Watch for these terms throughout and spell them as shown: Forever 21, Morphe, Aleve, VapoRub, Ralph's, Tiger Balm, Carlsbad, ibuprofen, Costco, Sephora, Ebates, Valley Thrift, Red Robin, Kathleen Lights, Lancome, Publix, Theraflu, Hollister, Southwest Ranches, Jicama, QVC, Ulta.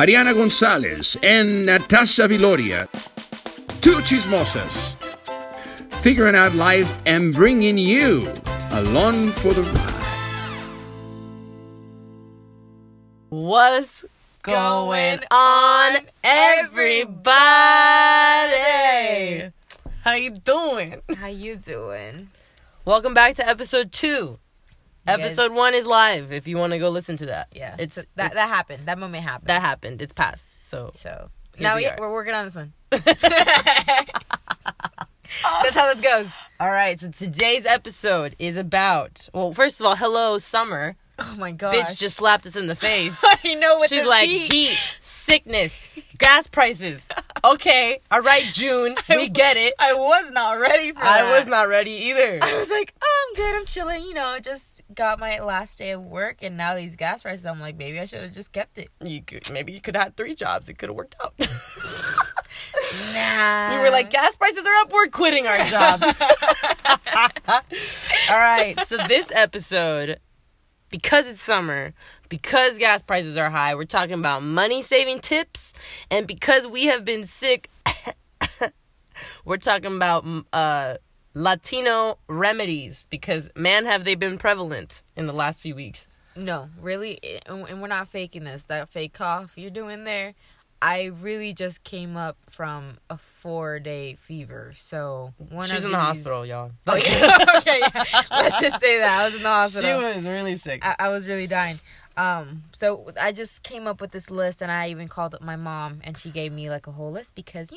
Ariana Gonzalez and Natasha Viloria, two chismosas, figuring out life and bringing you along for the ride. What's going on, everybody? How you doing? How you doing? Welcome back to episode 2. Episode 1 is live. If you want to go listen to that, that happened. That moment happened. That happened. It's past. So now we're working on this one. That's how this goes. All right. So today's episode is about. Well, first of all, hello summer. Oh my gosh. Bitch just slapped us in the face. I know. She's like heat, sickness, gas prices. Okay, all right, June, we get it. I was not ready for that. I was not ready either. I was like, oh, I'm good, I'm chilling, just got my last day of work, and now these gas prices, I'm like, maybe I should have just kept it. Maybe you could have had 3 jobs. It could have worked out. Nah. We were like, gas prices are up, we're quitting our job. All right, so this episode, because it's summer, because gas prices are high, we're talking about money-saving tips. And because we have been sick, we're talking about Latino remedies. Because, man, have they been prevalent in the last few weeks. No, really. And we're not faking this. That fake cough you're doing there. I really just came up from a 4-day fever. So she was in the hospital, y'all. Okay, yeah. Let's just say that. I was in the hospital. She was really sick. I was really dying. So I just came up with this list, and I even called up my mom, and she gave me like a whole list because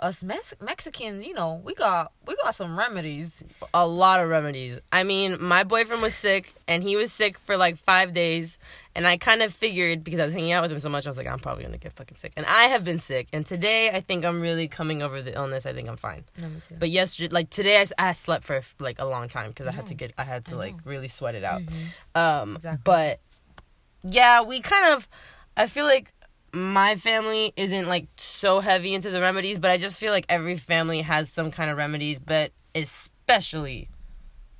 us Mexicans, we got some remedies, a lot of remedies. I mean, my boyfriend was sick, and he was sick for like 5 days, and I kind of figured because I was hanging out with him so much, I was like, I'm probably gonna get fucking sick, and I have been sick. And today, I think I'm really coming over the illness. I think I'm fine. No, me too. But yesterday, like today, I slept for like a long time because I had to really sweat it out. Mm-hmm. Exactly. But. Yeah, we kind of, I feel like my family isn't, like, so heavy into the remedies, but I just feel like every family has some kind of remedies, but especially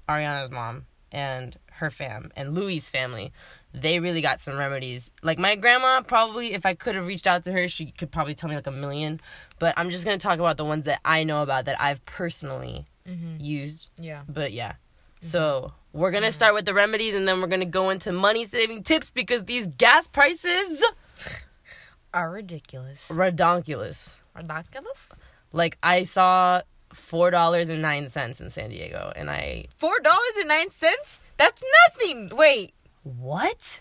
Ariana's mom and her fam and Louis' family, they really got some remedies. Like, my grandma probably, if I could have reached out to her, she could probably tell me, like, 1 million, but I'm just going to talk about the ones that I know about that I've personally used. Yeah. But, yeah. Mm-hmm. So we're going to start with the remedies, and then we're going to go into money-saving tips because these gas prices are ridiculous. Redonkulous. Like, I saw $4.09 in San Diego, and I... $4.09? That's nothing! Wait. What?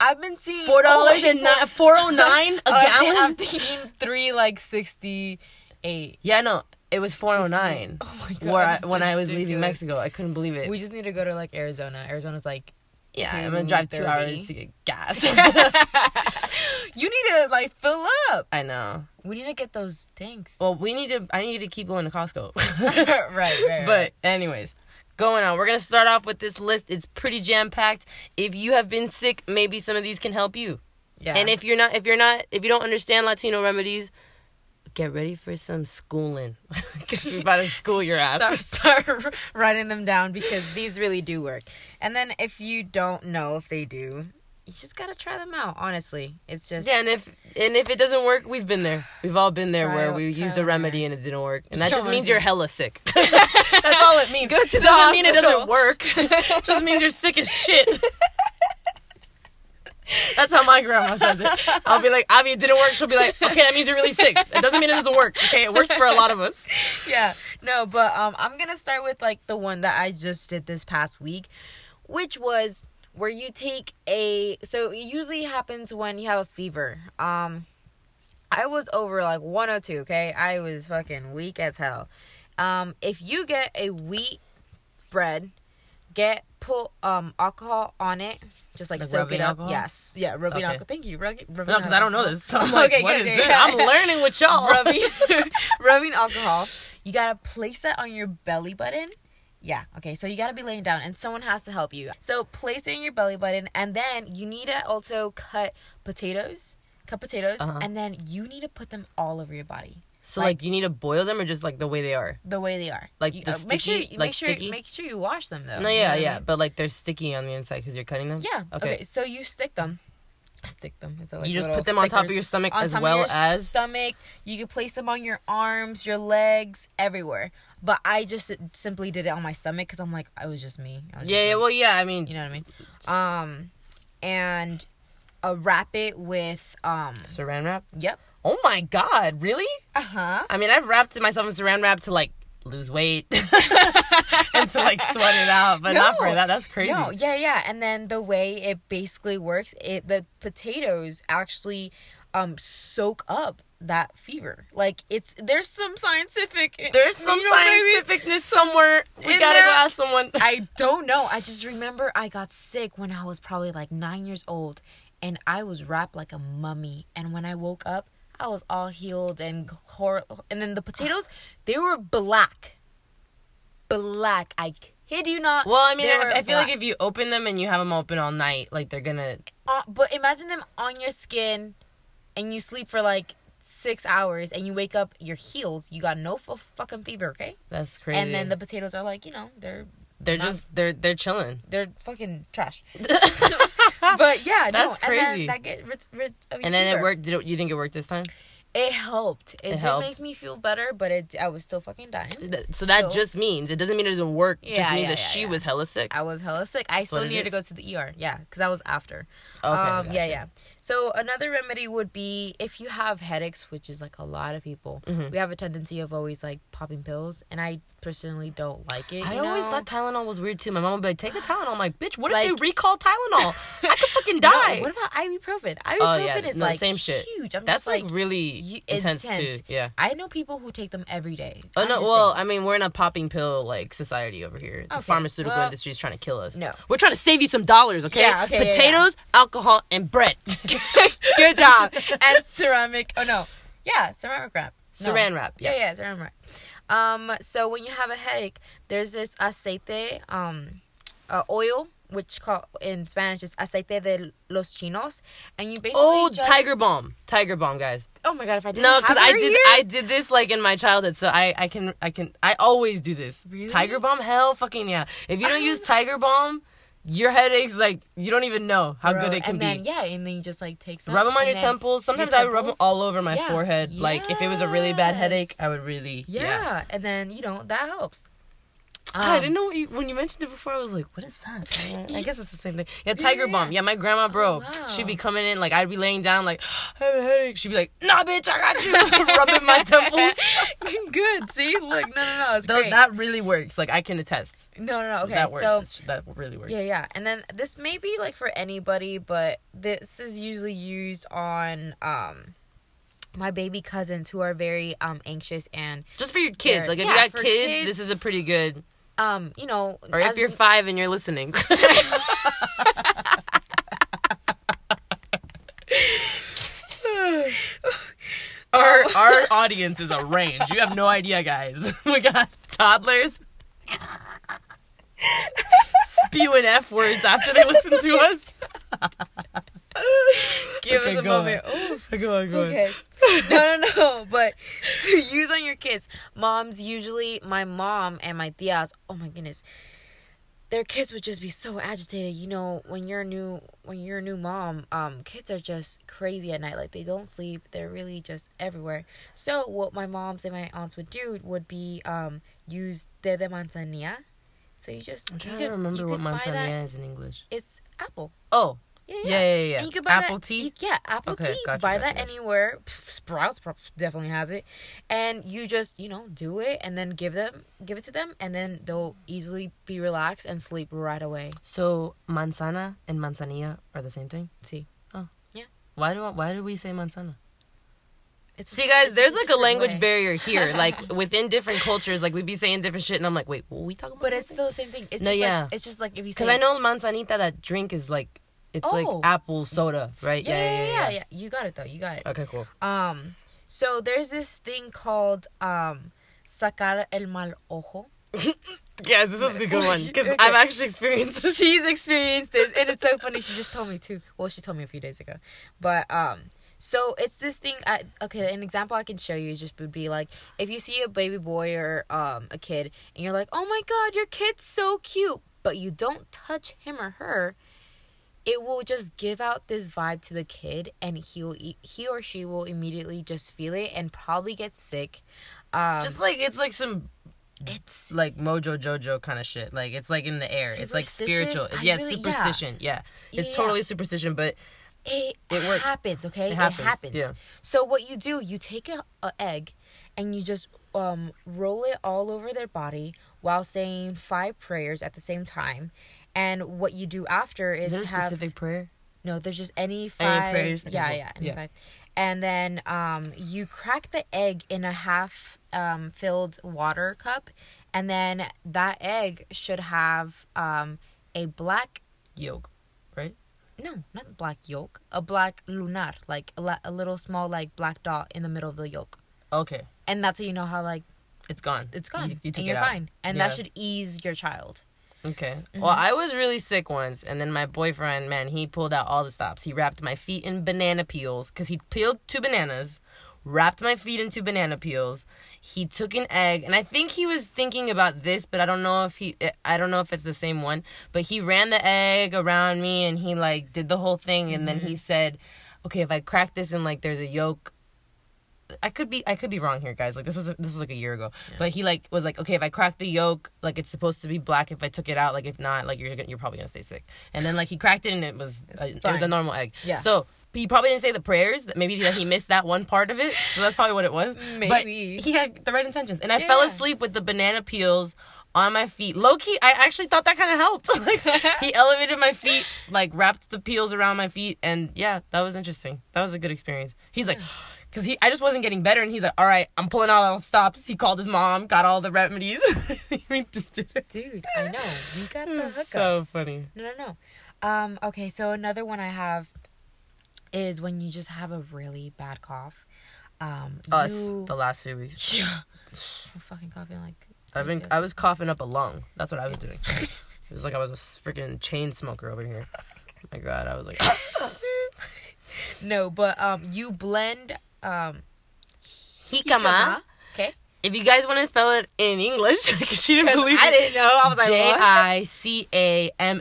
I've been seeing... $4.09 a gallon? I'm thinking 3, like, 68. Yeah, no. It was $4.09. Oh my God. When I was leaving Mexico, I couldn't believe it. We just need to go to like Arizona. Arizona's like, I'm gonna drive 2 hours to get gas. You need to like fill up. I know. We need to get those tanks. Well, I need to keep going to Costco. Right. But anyways, going on. We're gonna start off with this list. It's pretty jam packed. If you have been sick, maybe some of these can help you. Yeah. And if you don't understand Latino remedies, get ready for some schooling. Because we're about to school your ass. Start writing them down because these really do work. And then if you don't know if they do, you just got to try them out, honestly. It's just... Yeah, and if it doesn't work, we've been there. We've all been there where we used a remedy and it didn't work. And that just means you're hella sick. That's all it means. Go to the hospital. It doesn't mean it doesn't work. It just means you're sick as shit. That's how my grandma says it. I'll be like, Avi, it didn't work. She'll be like, okay, that means you're really sick. It doesn't mean it doesn't work. Okay, it works for a lot of us. Yeah. No, but I'm going to start with, like, the one that I just did this past week, which was where you take so it usually happens when you have a fever. I was over, like, 102, okay? I was fucking weak as hell. If you get a wheat bread, put alcohol on it, just like soak it up. Alcohol? Yes, yeah, rubbing alcohol. Thank you, rubbing. No, because I don't know this. So I'm like, what is this? I'm learning with y'all. Rubbing alcohol. You gotta place it on your belly button. Yeah. Okay. So you gotta be laying down, and someone has to help you. So place it in your belly button, and then you need to also cut potatoes, and then you need to put them all over your body. So, like, you need to boil them or just, like, the way they are? The way they are. Like, the sticky? Make sure you wash them, though. No, yeah, you know I mean? But, like, they're sticky on the inside because you're cutting them? Yeah. Okay, so you stick them. Stick them. It's like you just put them on top of your stomach as well as... stomach. You can place them on your arms, your legs, everywhere. But I just simply did it on my stomach because I'm like, I was just me. I mean... You know what I mean? And wrap it with... Saran wrap? Yep. Oh my God, really? Uh-huh. I mean, I've wrapped myself in saran wrap to, like, lose weight and to, like, sweat it out. But not for that. That's crazy. No, yeah. And then the way it basically works, the potatoes actually soak up that fever. Like, there's some scientificness somewhere. We gotta go ask someone. I don't know. I just remember I got sick when I was probably, like, 9 years old. And I was wrapped like a mummy. And when I woke up, I was all healed and horrible. And then the potatoes, they were black. Black. I kid you not. Well, I mean, I feel like if you open them and you have them open all night, like, they're gonna... but imagine them on your skin and you sleep for, like, 6 hours and you wake up, you're healed. You got no fucking fever, okay? That's crazy. And then the potatoes are, like, you know, they're chilling. They're fucking trash. But yeah, that's crazy. And then it worked. You think it worked this time? It helped. It did make me feel better, but I was still fucking dying. Just means it doesn't mean it doesn't work. It just means that she was hella sick. I was hella sick. I still needed to go to the ER. Yeah, because that was after. Okay. So another remedy would be if you have headaches, which is like a lot of people. Mm-hmm. We have a tendency of always like popping pills, and I personally don't like it. I always thought Tylenol was weird too. My mom would be like, "Take the Tylenol." I'm like, "Bitch, what if they recall Tylenol? I could fucking die." No, what about ibuprofen? Ibuprofen is huge. That's like really. Intense too, yeah. I know people who take them every day. Oh, no, well, I mean, we're in a popping pill, like, society over here. The pharmaceutical industry is trying to kill us. No. We're trying to save you some dollars, okay? Yeah, okay. Potatoes, alcohol, and bread. Good job. And ceramic. Oh, no. Yeah, ceramic wrap. Saran wrap, yeah. Yeah, saran wrap. So when you have a headache, there's this aceite oil, which in Spanish is aceite de los chinos, and you basically Tiger Balm, guys. Oh my God, if I didn't have it I did this like in my childhood, so I always do this. Really? Tiger Balm, hell fucking yeah. If you don't use Tiger Balm, your headaches, like, you don't even know how good it can be. Yeah, and then you just, like, take some. Rub them on your temples. Sometimes I would rub them all over my forehead. Yes. Like, if it was a really bad headache, I would really... Yeah, and then, you know, that helps. I didn't know when you mentioned it before. I was like, "What is that?" I guess it's the same thing. Yeah, Tiger Balm. Yeah, my grandma, bro, she'd be coming in. Like, I'd be laying down, like, I have a headache. She'd be like, "Nah, bitch, I got you." Rubbing my temples. Good. See, look, no, it's great. That really works. Like, I can attest. No, okay, that works. So, that really works. Yeah. And then this may be like for anybody, but this is usually used on my baby cousins who are very anxious and just for your kids. Like, if you got kids, this is a pretty good. You know, or if you're 5 and you're listening. Our audience is a range. You have no idea, guys. We got toddlers spewing F words after they listen to us. Give us a moment. Go on. Okay. No. But to use on your kids. Moms, usually my mom and my tias, oh my goodness, their kids would just be so agitated. You know, when you're a new mom, kids are just crazy at night. Like, they don't sleep. They're really just everywhere. So what my moms and my aunts would do would be use té de manzanilla. So you just I remember what manzanilla is in English. It's apple. Oh. Yeah. And you could buy apple tea? Apple tea. Gotcha, buy that anywhere. Sprouts definitely has it. And you just, you know, do it and then give it to them, and then they'll easily be relaxed and sleep right away. So manzana and manzanilla are the same thing? See. Oh. Yeah. Why do we say manzana? See, guys, there's like a language barrier here. Like, within different cultures, like, we'd be saying different shit, and I'm like, wait, what are we talking about? But it's still the same thing. It's just like if you say... Because I know manzanita, that drink is like... It's like apple soda, right? Yeah. You got it, though. You got it. Okay, cool. So there's this thing called sacar el mal ojo. Yes, this is a good one, because I've actually experienced this. She's experienced this, and it's so funny. She just told me, too. Well, she told me a few days ago. But So it's this thing. An example I can show you would be like if you see a baby boy or a kid and you're like, oh my god, your kid's so cute, but you don't touch him or her, it will just give out this vibe to the kid, and he or she will immediately just feel it and probably get sick. It's like Mojo Jojo kind of shit. Like it's like in the air. It's like spiritual. Superstition. Yeah. It's totally superstition, but it happens. Okay, it happens. Yeah. So what you do, you take an egg, and you just roll it all over their body while saying 5 prayers at the same time. And what you do after is have... Is there a specific prayer? No, there's just any 5... Any prayers? Any 5. And then you crack the egg in a half-filled water cup. And then that egg should have a black... Yolk, right? No, not black yolk. A black lunar, like a little small like black dot in the middle of the yolk. Okay. And that's how you know how like... It's gone. It's gone. You took it out. And you're fine. And that should ease your child. Okay. Mm-hmm. Well, I was really sick once, and then my boyfriend, man, he pulled out all the stops. He wrapped my feet in banana peels, because he peeled 2 bananas, wrapped my feet in 2 banana peels. He took an egg, and I think he was thinking about this, but I don't know if it's the same one, but he ran the egg around me, and he, like, did the whole thing, and then he said, okay, if I crack this and, like, there's a yolk... I could be wrong here, guys. Like this was like a year ago, but he like was like, okay, if I crack the yolk, like it's supposed to be black. If I took it out, like if not, like you're probably gonna stay sick. And then like he cracked it and it was a normal egg. Yeah. So he probably didn't say the prayers. Maybe he missed that one part of it. So that's probably what it was. Maybe but he had the right intentions. And I fell asleep with the banana peels on my feet. Low key, I actually thought that kind of helped. Like he elevated my feet, like wrapped the peels around my feet, and yeah, that was interesting. That was a good experience. He's like. Because I just wasn't getting better, and he's like, all right, I'm pulling out all the stops. He called his mom, got all the remedies. We just did it. Dude, I know. You got the hookups. So funny. No. Okay, so another one I have is when you just have a really bad cough. The last few weeks. Yeah. I'm fucking coughing like... I was coughing up a lung. That's what I was doing. It was like I was a freaking chain smoker over here. Oh my God, I was like... No, but you blend... Jicama. Okay. If you guys want to spell it in English, because she didn't believe it. I didn't know. I was like, what?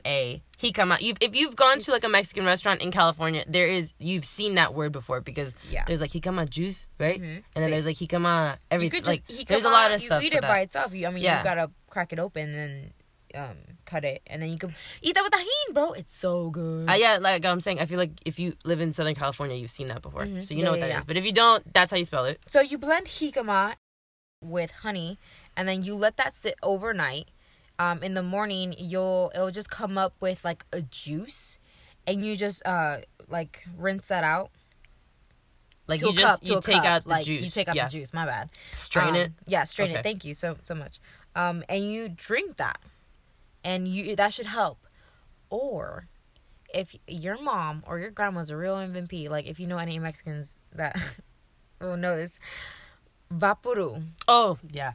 Jicama. Jicama. If you've gone to like a Mexican restaurant in California, you've seen that word before, because there's like jicama juice, right? Mm-hmm. And then there's like jicama everything. There's a lot of stuff. You eat it by itself. You gotta crack it open and cut it, and then you can eat that with tajin, bro. It's so good. Like I'm saying, I feel like if you live in Southern California, you've seen that before, so you know what that is. But if you don't, that's how you spell it. So you blend jicama with honey, and then you let that sit overnight. In the morning, it'll just come up with like a juice, and you just like rinse that out. Like you take out the juice. My bad. Strain it. Yeah, strain it. Thank you so much. And you drink that. And that should help. Or if your mom or your grandma's a real MVP, like if you know any Mexicans that will know this, VapoRub. Oh, yeah.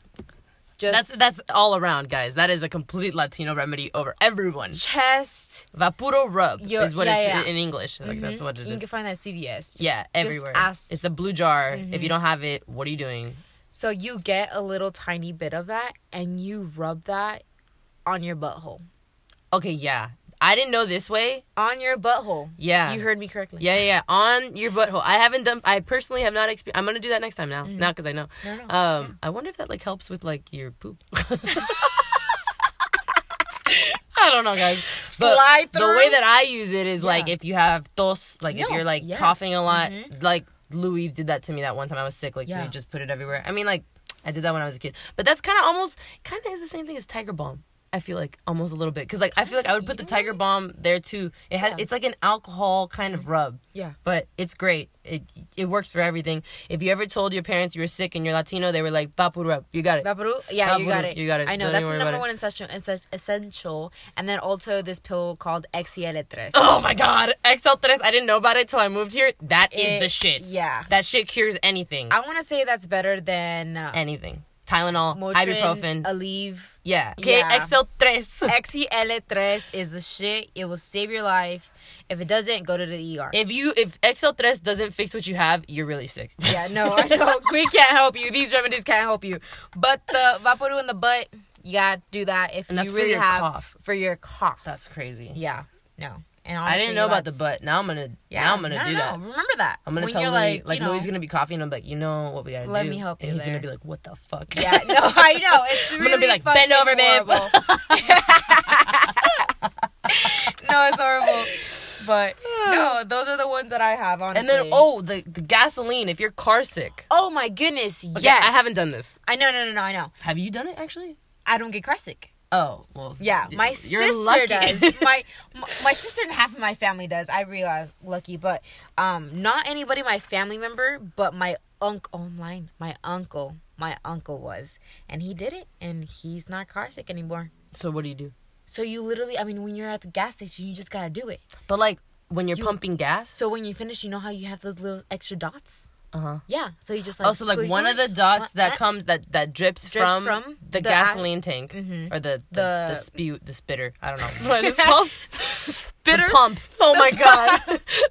That's all around, guys. That is a complete Latino remedy over everyone. Chest. VapoRub is what it's in English. Like that's what it is. You can find that at CVS. Everywhere. It's a blue jar. If you don't have it, what are you doing? So you get a little tiny bit of that and you rub that on your butthole. Okay, yeah. I didn't know this way. On your butthole. Yeah. You heard me correctly. Yeah. On your butthole. I personally have not experienced. I'm going to do that next time now. Mm-hmm. Now because I know. No. I wonder if that like helps with like your poop. I don't know, guys. But slide through. The way that I use it is like if you have tos, like if you're like coughing a lot, like Louis did that to me that one time I was sick. Like you just put it everywhere. I mean, like I did that when I was a kid. But that's kind of is the same thing as Tiger Balm. I feel like almost a little bit, because like I feel like I would put the Tiger Balm there too. It has it's like an alcohol kind of rub. Yeah, but it's great. It works for everything. If you ever told your parents you were sick and you're Latino, they were like VapoRub. You got it. VapoRub. Yeah, VapoRub. You got it. I know. Don't that's the number one essential. And then also this pill called XL3. Oh my God, XL3. I didn't know about it till I moved here. That is the shit. Yeah, that shit cures anything. I want to say that's better than anything. Tylenol, Motrin, ibuprofen, Aleve. Yeah. Okay, yeah. XL3. XL3 is the shit. It will save your life. If it doesn't, go to the ER. If XL3 doesn't fix what you have, you're really sick. Yeah, no, I know. We can't help you. These remedies can't help you. But the VapoRub in the butt, you gotta do that if and that's you really for your have cough. For your cough. That's crazy. Yeah. No. And honestly, I didn't know about the butt. Now I'm gonna, do that. Remember that. I'm gonna tell Louis, Louis gonna be coughing. And I'm like, you know what we gotta do. Let me help you. And he's gonna be like, what the fuck? Yeah, no, I know. It's really. I'm gonna be like, bend over, babe. No, it's horrible. But no, those are the ones that I have. Honestly. And then the gasoline. If you're car sick. Oh my goodness! Okay, yes, I haven't done this. I know, no, I know. Have you done it actually? I don't get car sick. Oh, well. Yeah, my sister lucky. Does. My sister and half of my family does. I realize, lucky, but not anybody my family member, but my uncle was. And he did it, and he's not car sick anymore. So what do you do? So you literally, when you're at the gas station, you just got to do it. But when you're pumping gas? So when you finish, you know how you have those little extra dots? Uh-huh. Yeah, so you just one of the dots that drips from the gasoline tank or the spewt, the spitter. I don't know what it's called. Spitter the pump. Oh my god,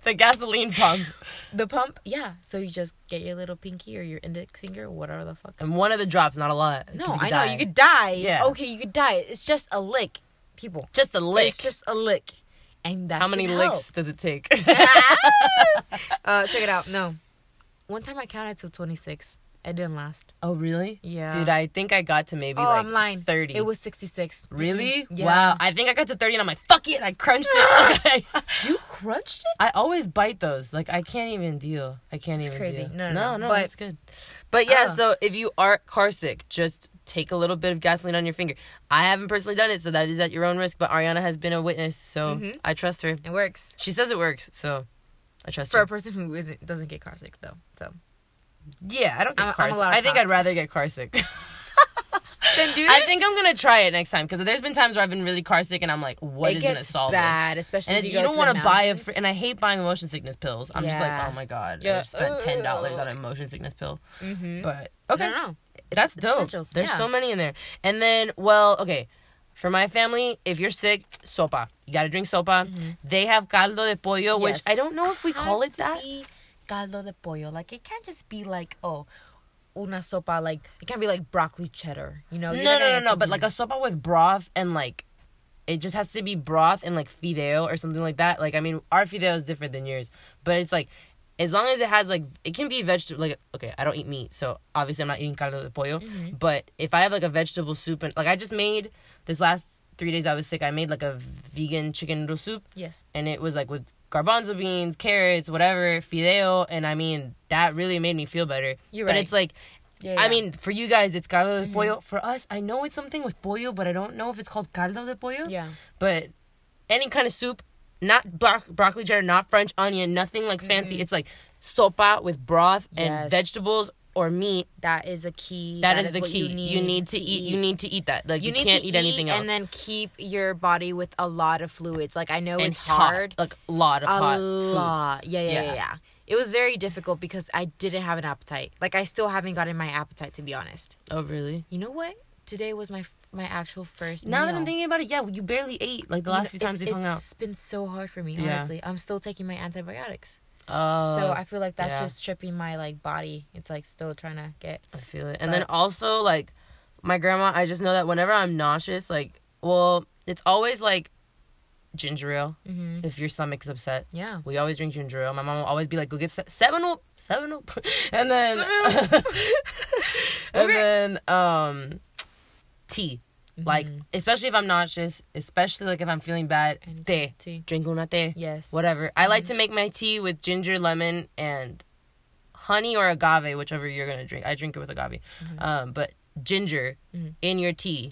the gasoline pump. The pump. Yeah, so you just get your little pinky or your index finger, whatever the fuck. And one of the drops, not a lot. No, I know you could die. Yeah. Okay, you could die. It's just a lick, people. Just a lick. It's just a lick, and that. How many licks does it take? Check it out. No. One time I counted till 26. It didn't last. Oh, really? Yeah. Dude, I think I got to maybe 30. It was 66. Really? Yeah. Wow. I think I got to 30 and I'm like, fuck it. I crunched it. You crunched it? I always bite those. I can't even deal. It's crazy. No. But, it's good. But yeah, so if you are car sick, just take a little bit of gasoline on your finger. I haven't personally done it, so that is at your own risk. But Ariana has been a witness, so I trust her. It works. She says it works, so... I trust for you. A person who doesn't get car sick, though. So, yeah, I don't get car sick. I think I'd rather get car sick. Then do it. I think I'm gonna try it next time because there's been times where I've been really car sick and I'm like, what is gonna solve this? It gets bad, especially if you don't want to buy and I hate buying motion sickness pills. I'm just like, oh my god, I just spent $10 on a motion sickness pill. Mm-hmm. But okay, no. That's dope. Essential. There's so many in there. And then, okay. For my family, if you're sick, sopa. You gotta drink sopa. Mm-hmm. They have caldo de pollo, which I don't know if we call it that. Caldo de pollo. It can't just be una sopa. It can't be broccoli cheddar. You know? No. But a sopa with broth and it just has to be broth and fideo or something like that. Our fideo is different than yours. But it's as long as it has it can be vegetable. I don't eat meat, so obviously I'm not eating caldo de pollo. Mm-hmm. But if I have a vegetable soup and I just made this last 3 days I was sick, I made a vegan chicken noodle soup. Yes, and it was with garbanzo beans, carrots, whatever, fideo, and that really made me feel better. You're right. But it's yeah. For you guys it's caldo de pollo. For us, I know it's something with pollo, but I don't know if it's called caldo de pollo. Yeah, but any kind of soup. Not broccoli cheddar, not French onion, nothing fancy. It's sopa with broth and vegetables or meat. That is a key. That is the key. You need to eat. You need to eat that. You can't eat anything else. And then keep your body with a lot of fluids. I know it's hard. Hot. A lot of hot foods. Yeah. It was very difficult because I didn't have an appetite. I still haven't gotten my appetite, to be honest. Oh, really? You know what? Today was my actual first meal. Now that I'm thinking about it, you barely ate the last few times we hung out. It's been so hard for me, honestly. I'm still taking my antibiotics. Oh. So I feel that's just tripping my body. It's still trying to get. I feel it. And then also my grandma, I just know that whenever I'm nauseous, it's always ginger ale. Mm-hmm. If your stomach's upset, we always drink ginger ale. My mom will always be like, go get 7-Up, 7-Up, and then and then tea. Mm-hmm. Especially if I'm nauseous, especially if I'm feeling bad, tea. Drink una tea. Yes. Whatever. I like to make my tea with ginger, lemon, and honey or agave, whichever you're going to drink. I drink it with agave. Mm-hmm. But ginger in your tea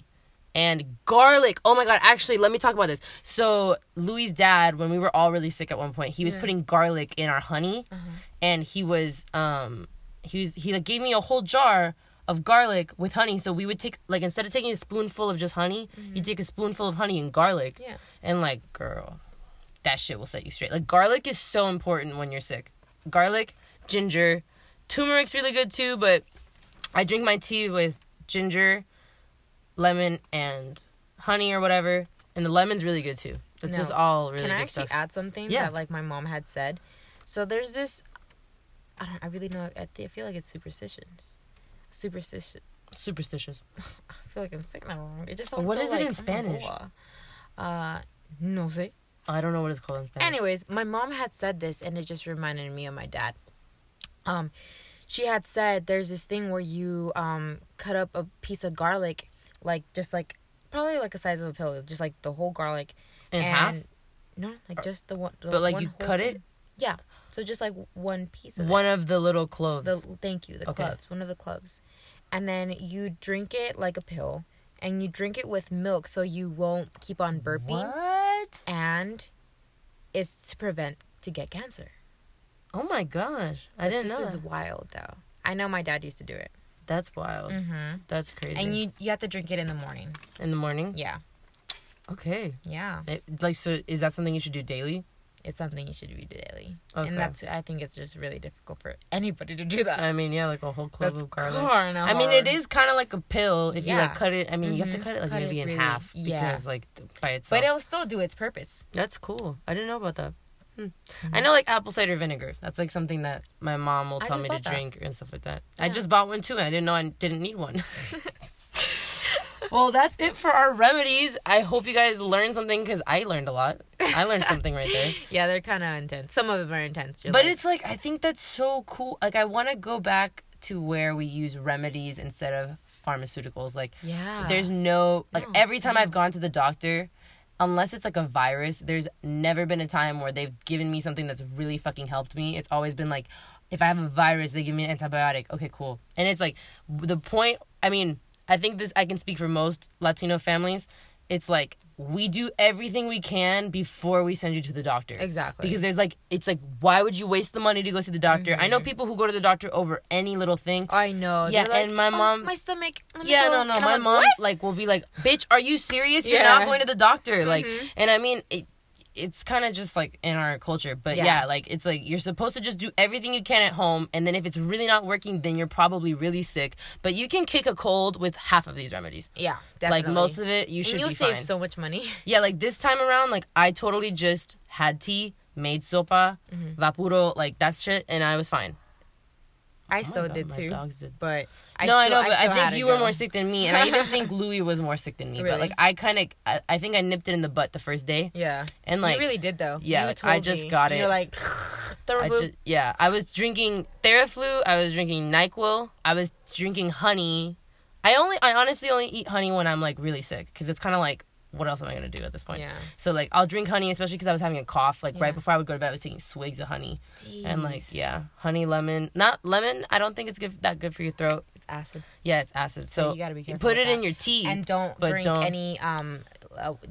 and garlic. Oh my God. Actually, let me talk about this. So Louis' dad, when we were all really sick at one point, he was putting garlic in our honey. Uh-huh. And he gave me a whole jar of garlic with honey, so we would take instead of taking a spoonful of just honey, you take a spoonful of honey and garlic. Yeah. And girl, that shit will set you straight. Garlic is so important when you're sick. Garlic, ginger, turmeric's really good too, but I drink my tea with ginger, lemon, and honey or whatever. And the lemon's really good, too. It's just all really good stuff. Can I actually add something that, like, my mom had said? So there's this... I feel like it's superstitious. I feel like I'm saying that wrong. It just sounds what so is like, it in Spanish? No sé. I don't know what it's called in Spanish. Anyways, my mom had said this, and it just reminded me of my dad. She had said there's this thing where you cut up a piece of garlic, like just like probably like the size of a pillow, just like the whole garlic. In half? No, like just the one. But like one you cut it. Yeah. So just like one piece of one of the little cloves. Cloves. One of the cloves. And then you drink it like a pill. And you drink it with milk so you won't keep on burping. What? And it's to get cancer. Oh my gosh. I didn't know. This is wild though. I know my dad used to do it. That's wild. Mm-hmm. That's crazy. And you have to drink it in the morning. In the morning? Yeah. Okay. Yeah. So is that something you should do daily? It's something you should do daily. Okay. And I think it's just really difficult for anybody to do that. I mean, yeah, like a whole clove of garlic. I mean, it is kind of like a pill if you, like, cut it. I mean, you have to cut it, like, maybe in half because, like, by itself. But it'll still do its purpose. That's cool. I didn't know about that. Mm-hmm. I know, like, apple cider vinegar. That's, like, something that my mom will tell me to drink and stuff like that. Yeah. I just bought one, too, and I didn't know I didn't need one. Well, that's it for our remedies. I hope you guys learned something because I learned a lot. I learned something right there. Yeah, they're kind of intense. Some of them are intense. But it's like, I think that's so cool. Like, I want to go back to where we use remedies instead of pharmaceuticals. Like, there's no... Like, every time I've gone to the doctor, unless it's like a virus, there's never been a time where they've given me something that's really fucking helped me. It's always been like, if I have a virus, they give me an antibiotic. Okay, cool. And it's like, the point... I mean... I think I can speak for most Latino families. It's like, we do everything we can before we send you to the doctor. Exactly. Because there's like, it's like, why would you waste the money to go see the doctor? Mm-hmm. I know people who go to the doctor over any little thing. I know. Yeah, like, and my mom... my stomach. No. My mom, what? Like, will be like, bitch, are you serious? You're not going to the doctor. Mm-hmm. Like, and I mean... It's kind of just, like, in our culture. But, yeah, like, it's, like, you're supposed to just do everything you can at home. And then if it's really not working, then you're probably really sick. But you can kick a cold with half of these remedies. Yeah, definitely. Like, most of it, you should be fine. And you'll save so much money. Yeah, like, this time around, like, I totally just had tea, made sopa, vapuro, like, that shit, and I was fine. I did, too. Dogs did. But... I think you were more sick than me, and I even think Louis was more sick than me. Really? But like I think I nipped it in the butt the first day. Yeah, and like you really did though. Yeah, like, I just got it. You're like Theraflu. I was drinking Theraflu. I was drinking NyQuil. I was drinking honey. I honestly only eat honey when I'm like really sick because it's kind of like. What else am I going to do at this point? Yeah. So, like, I'll drink honey, especially because I was having a cough. Like, right before I would go to bed, I was taking swigs of honey. Jeez. And, like, honey, lemon. Not lemon. I don't think it's that good for your throat. It's acid. Yeah, it's acid. So you got to be careful. Put it in your tea. And don't drink any,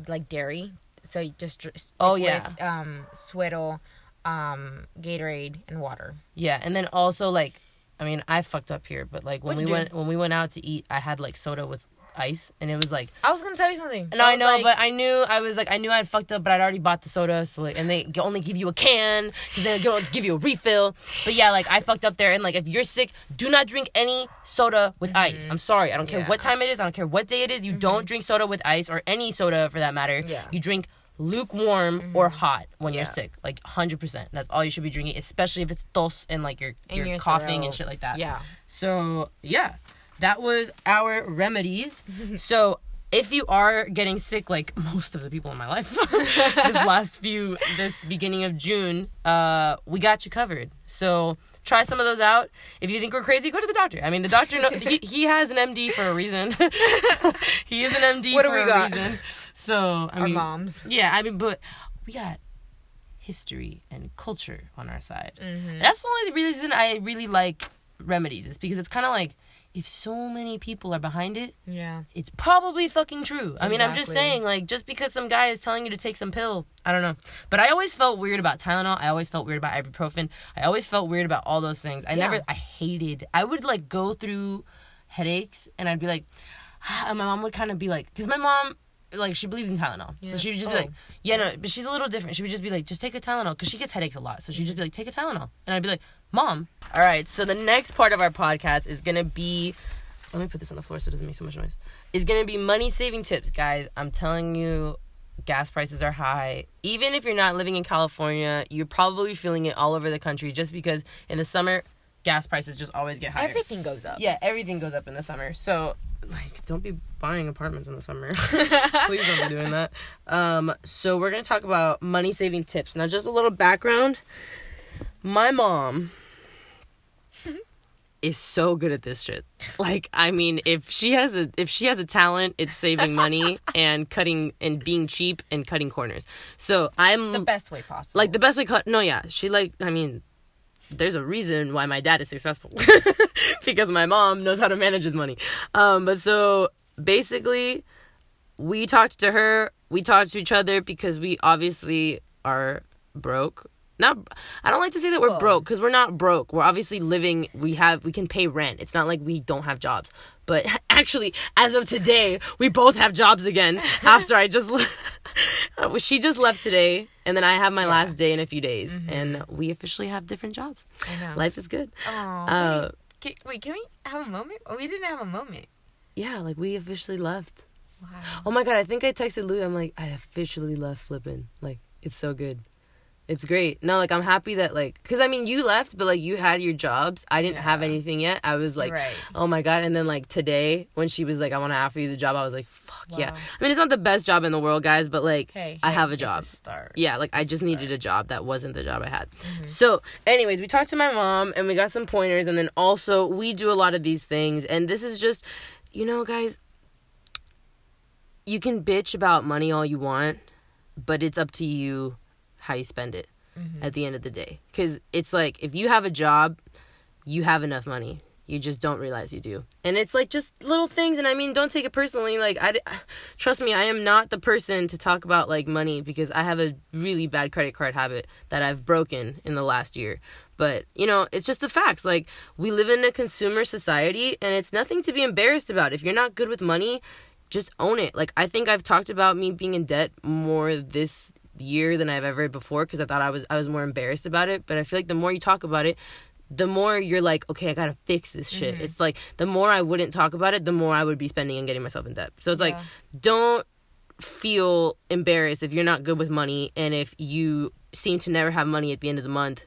like, dairy. So, you just with Swiddle, Gatorade, and water. Yeah. And then also, like, I mean, I fucked up here. But, like, when we went out to eat, I had, like, soda with ice, and it was like I was gonna tell you something. No, I know, like, but I knew I'd fucked up, but I'd already bought the soda, so like, and they only give you a can because they don't give you a refill. But yeah, like I fucked up there, and like if you're sick, do not drink any soda with ice. I'm sorry, I don't care what time it is, I don't care what day it is. You don't drink soda with ice or any soda for that matter. Yeah, you drink lukewarm or hot when you're sick, like 100%. That's all you should be drinking, especially if it's tos and like you're coughing throat. And shit like that. Yeah. So yeah. That was our remedies. So if you are getting sick, like most of the people in my life, this beginning of June, we got you covered. So try some of those out. If you think we're crazy, go to the doctor. I mean, the doctor, he has an MD for a reason. He is an MD reason. So, I mean, our moms. Yeah, I mean, but we got history and culture on our side. Mm-hmm. That's the only reason I really like remedies is because it's kind of like, if so many people are behind it, it's probably fucking true. I mean, I'm just saying, like, just because some guy is telling you to take some pill, I don't know. But I always felt weird about Tylenol. I always felt weird about ibuprofen. I always felt weird about all those things. I would, like, go through headaches, and I'd be like, and my mom would kind of be like, because my mom, like, she believes in Tylenol. Yeah. So she would just be like, but she's a little different. She would just be like, just take a Tylenol, because she gets headaches a lot. So she'd just be like, take a Tylenol. And I'd be like, Mom. All right, so the next part of our podcast is going to be Let me put this on the floor so it doesn't make so much noise. It's going to be money-saving tips, guys. I'm telling you, gas prices are high. Even if you're not living in California, you're probably feeling it all over the country just because in the summer, gas prices just always get higher. Everything goes up. Yeah, everything goes up in the summer. So, like, don't be buying apartments in the summer. Please don't be doing that. So we're going to talk about money-saving tips. Now, just a little background. My mom is so good at this shit. Like, I mean, if she has a talent, it's saving money and cutting and being cheap and cutting corners. So I'm the best way possible. Like the best way. There's a reason why my dad is successful because my mom knows how to manage his money. But so basically, we talked to her. We talked to each other because we obviously are broke. I don't like to say that we're broke because we're not broke. We're obviously living. We can pay rent. It's not like we don't have jobs. But actually, as of today, we both have jobs again. After I just she just left today, and then I have my last day in a few days, and we officially have different jobs. I know. Life is good. Aww, wait, can we have a moment? Oh, we didn't have a moment. Yeah, like we officially left. Wow. Oh my god, I think I texted Louis. I'm like, I officially left flipping. Like, it's so good. It's great. No, like, I'm happy that, like... Because, I mean, you left, but, like, you had your jobs. I didn't have anything yet. I was like, oh, my God. And then, like, today, when she was like, I want to offer you the job, I was like, fuck, wow. Yeah. I mean, it's not the best job in the world, guys, but, like, I have a job. Yeah, like, I just needed a job. That wasn't the job I had. Mm-hmm. So, anyways, we talked to my mom, and we got some pointers, and then also, we do a lot of these things, and this is just... You know, guys, you can bitch about money all you want, but it's up to you how you spend it at the end of the day. Because it's like, if you have a job, you have enough money. You just don't realize you do. And it's like just little things. And I mean, don't take it personally. Like, trust me, I am not the person to talk about like money because I have a really bad credit card habit that I've broken in the last year. But, you know, it's just the facts. Like, we live in a consumer society and it's nothing to be embarrassed about. If you're not good with money, just own it. Like, I think I've talked about me being in debt more this year than I've ever before because I thought I was more embarrassed about it, but I feel like the more you talk about it, the more you're like, okay, I gotta fix this shit. It's like the more I wouldn't talk about it, the more I would be spending and getting myself in debt. So it's like, don't feel embarrassed if you're not good with money and if you seem to never have money at the end of the month.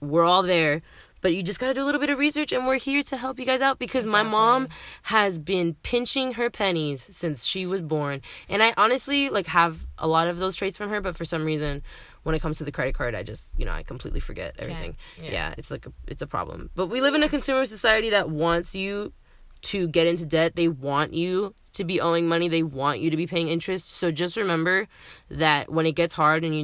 We're all there, but you just gotta do a little bit of research and we're here to help you guys out because my mom has been pinching her pennies since she was born. And I honestly like have a lot of those traits from her, but for some reason when it comes to the credit card, I just, you know, I completely forget everything. Yeah, it's like it's a problem. But we live in a consumer society that wants you to get into debt. They want you to be owing money. They want you to be paying interest. So just remember that when it gets hard and